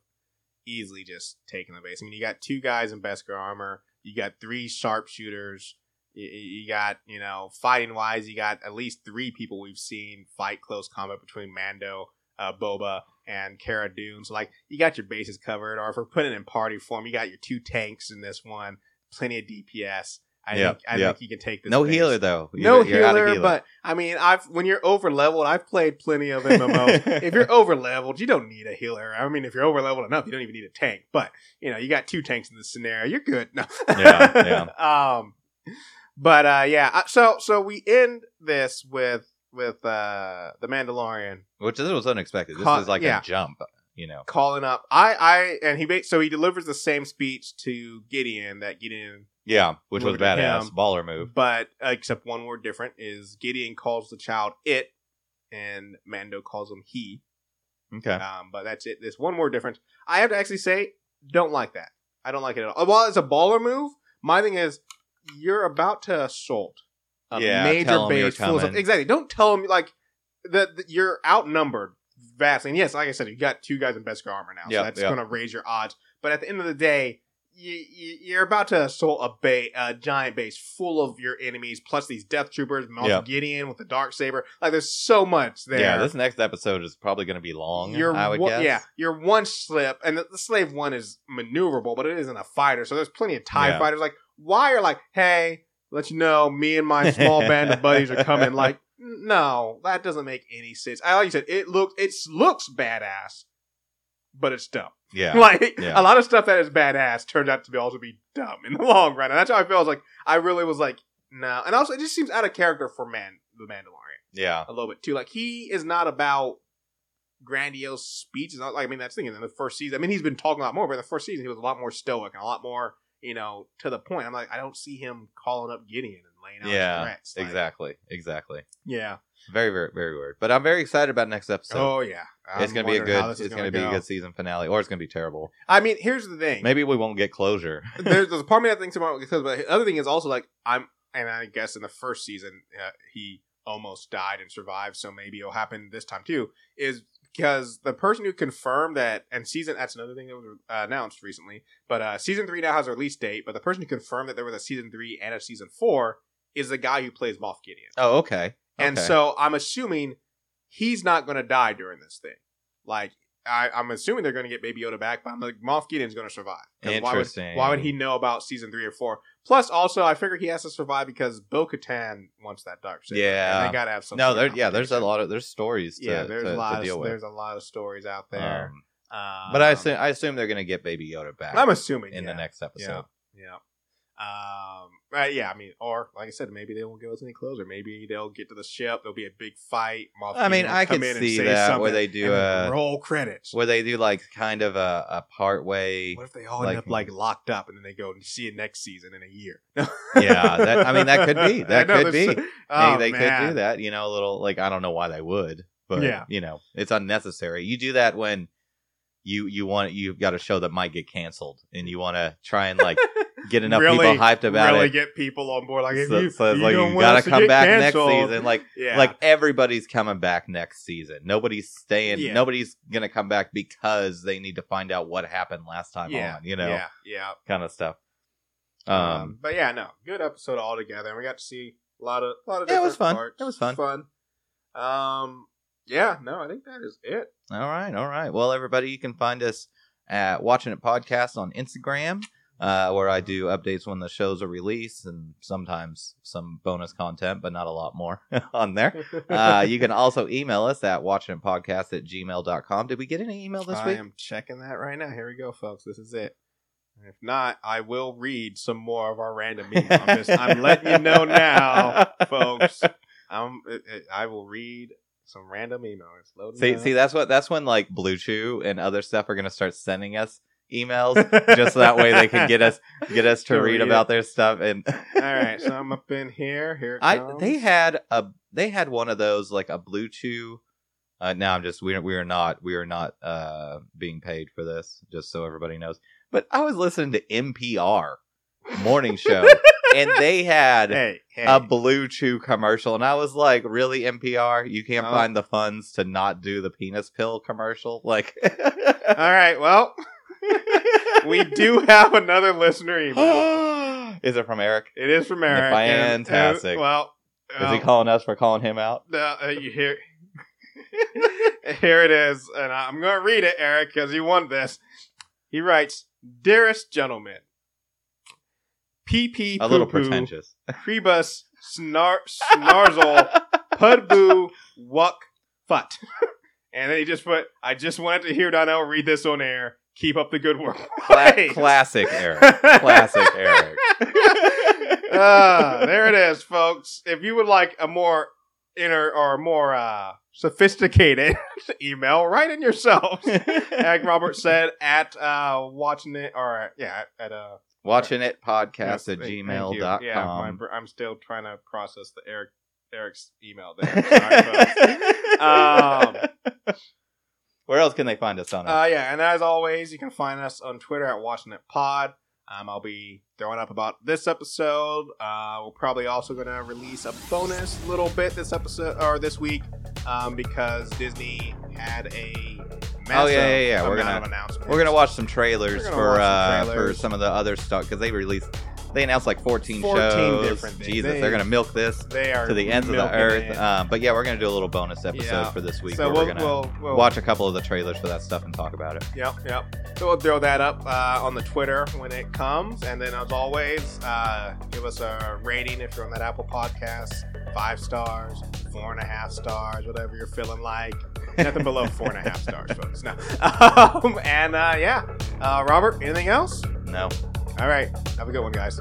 easily just taken the base. I mean, you got two guys in Beskar armor. You got three sharpshooters. You got, you know, fighting-wise, you got at least three people we've seen fight close combat between Mando, uh, Boba, and Cara Dune. So, like, you got your bases covered. Or if we're putting it in party form, you got your two tanks in this one. Plenty of D P S. I yep, think I yep. think you can take this. No base. healer, though. You're, no you're healer, healer, but, I mean, I've when you're over-leveled, I've played plenty of M M Os. If you're over-leveled, you don't need a healer. I mean, if you're over-leveled enough, you don't even need a tank. But, you know, you got two tanks in this scenario. You're good. No. Yeah, yeah. um... But uh, yeah, so so we end this with with uh, the Mandalorian, which this was unexpected. This Call, is like yeah. a jump, you know, calling up. I, I and he so he delivers the same speech to Gideon that Gideon, yeah, which was badass, him, baller move. But uh, except one word different is Gideon calls the child it, and Mando calls him he. Okay, um, but that's it. There's one word difference. I have to actually say, don't like that. I don't like it at all. While it's a baller move, my thing is. You're about to assault a yeah, major base. Full of, exactly. Don't tell them like that. You're outnumbered vastly. And yes, like I said, you got two guys in Beskar armor now, yep, so that's yep. going to raise your odds. But at the end of the day, you, you, you're about to assault a, ba- a giant base full of your enemies, plus these Death Troopers, Moff yep. Gideon with the Darksaber. Like, there's so much there. Yeah, this next episode is probably going to be long. You're I would one, guess. Yeah, your one slip, and the, the Slave One is maneuverable, but it isn't a fighter. So there's plenty of TIE yeah. fighters like. Why are like, hey, let you know, me and my small band of buddies are coming. Like, no, that doesn't make any sense. I like you said, it looks it looks badass, but it's dumb. Yeah, like yeah. a lot of stuff that is badass turns out to be also be dumb in the long run. And that's how I feel. I was like, I really was like, no, and also it just seems out of character for man the Mandalorian. Yeah, a little bit too. Like he is not about grandiose speeches. Like I mean, that's the thing in the first season. I mean, he's been talking a lot more, but in the first season he was a lot more stoic and a lot more. You know, to the point. I'm like, I don't see him calling up Gideon and laying out yeah, threats. Yeah, like, exactly, exactly. Yeah, very, very, very weird. But I'm very excited about next episode. Oh yeah, I'm it's gonna be a good. It's gonna, gonna be go. a good season finale, or it's gonna be terrible. I mean, here's the thing. Maybe we won't get closure. There's, there's a part of me that thinks about closure, but the other thing is also like I'm, and I guess in the first season uh, he almost died and survived, so maybe it'll happen this time too. Is Because the person who confirmed that, and season, that's another thing that was uh, announced recently, but uh, season three now has a release date, but the person who confirmed that there was a season three and a season four is the guy who plays Moff Gideon. Oh, okay. okay. And so I'm assuming he's not going to die during this thing. Like, I, I'm assuming they're going to get Baby Yoda back, but I'm like, Moff Gideon's going to survive. Interesting. Why would, why would he know about season three or four? Plus, also, I figure he has to survive because Bo-Katan wants that dark shit. Yeah, and they gotta have some. No, there, yeah, there's a lot of there's stories. To, yeah, there's to, a lot. To deal of, with. There's a lot of stories out there. Um, um, but I assume I assume they're gonna get Baby Yoda back. I'm assuming in yeah, the next episode. Yeah. yeah. Um. Right. Yeah. I mean, or like I said, maybe they won't give us any closer. Maybe they'll get to the ship. There'll be a big fight. Moff I mean, I can see that where they do a roll credits, where they do like kind of a, a part way. What if they all like, end up like locked up and then they go and see it next season in a year? yeah, that, I mean, that could be. That know, could be. So, oh, they they could do that. You know, a little like I don't know why they would, but yeah. you know, it's unnecessary. You do that when you you want you've got a show that might get canceled and you want to try and like. get enough really, people hyped about really it. Really get people on board. Like, if so, you, so you, like, don't you gotta come back canceled. next season. Like, yeah. like everybody's coming back next season. Nobody's staying. Yeah. Nobody's gonna come back because they need to find out what happened last time yeah. on. You know, yeah, yeah, kind of stuff. Um, um, but yeah, no, good episode altogether. And we got to see a lot of a lot of different yeah, it was fun. parts. It was fun. Fun. Um, yeah, no, I think that is it. All right, all right. Well, everybody, you can find us at Watching It Podcast on Instagram, uh, where I do updates when the shows are released and sometimes some bonus content, but not a lot more on there. Uh, you can also email us at watching it podcast at gmail dot com. Did we get any email this I week? I am checking that right now. Here we go, folks. This is it. If not, I will read some more of our random email. I'm, just, I'm letting you know now, folks. I'm, I will read some random emails. See, up. see, that's what that's when like Blue Chew and other stuff are going to start sending us emails, just so that way they can get us get us to, to read, read about their stuff. And all right, so I'm up in here. Here it I, comes. They had a they had one of those like a Blue Chew. Uh, now I'm just we we are not we are not uh, being paid for this, just so everybody knows. But I was listening to N P R morning show. And they had hey, hey. a Blue Chew commercial. And I was like, really, N P R? You can't oh. find the funds to not do the penis pill commercial? Like, all right, well, we do have another listener email. Is it from Eric? It is from Eric. Fantastic. And, uh, well, uh, is he calling us for calling him out? Uh, uh, you hear... Here it is. And I'm going to read it, Eric, because you won this. He writes, "Dearest gentlemen, pee pee poo poo, a little pretentious. Prebus snar snarzel pudboo wuck fut," and then he just put, "I just wanted to hear Donnell read this on air. Keep up the good work." Cla- classic Eric. Classic Eric. Uh, there it is, folks. If you would like a more inner or more uh, sophisticated email, write in yourselves. Like Robert said, at uh, watching it or yeah at a. Uh, Watching it podcast yes, at gmail dot com. Yeah, I'm, I'm still trying to process the Eric Eric's email there. Sorry, um, where else can they find us on? Uh, yeah, and as always, you can find us on Twitter at Watching It Pod. Um, I'll be throwing up about this episode. Uh, we're probably also going to release a bonus little bit this episode or this week um, because Disney had a. Oh yeah, yeah, yeah. We're gonna we're gonna watch some trailers for uh, some trailers. for some of the other stuff because they released they announced like fourteen, fourteen shows. Different things. Jesus, they, they're gonna milk this they are to the ends of the earth. Um, but yeah, we're gonna do a little bonus episode yeah. for this week. So where we'll, we're gonna we'll, we'll, watch a couple of the trailers for that stuff and talk about it. Yep, yep. So we'll throw that up uh, on the Twitter when it comes, and then as always, uh, give us a rating if you're on that Apple Podcast. Five stars, four and a half stars, whatever you're feeling like. Nothing below four and a half stars, folks. No. Um, and uh, yeah, uh, Robert, anything else? No. All right. Have a good one, guys.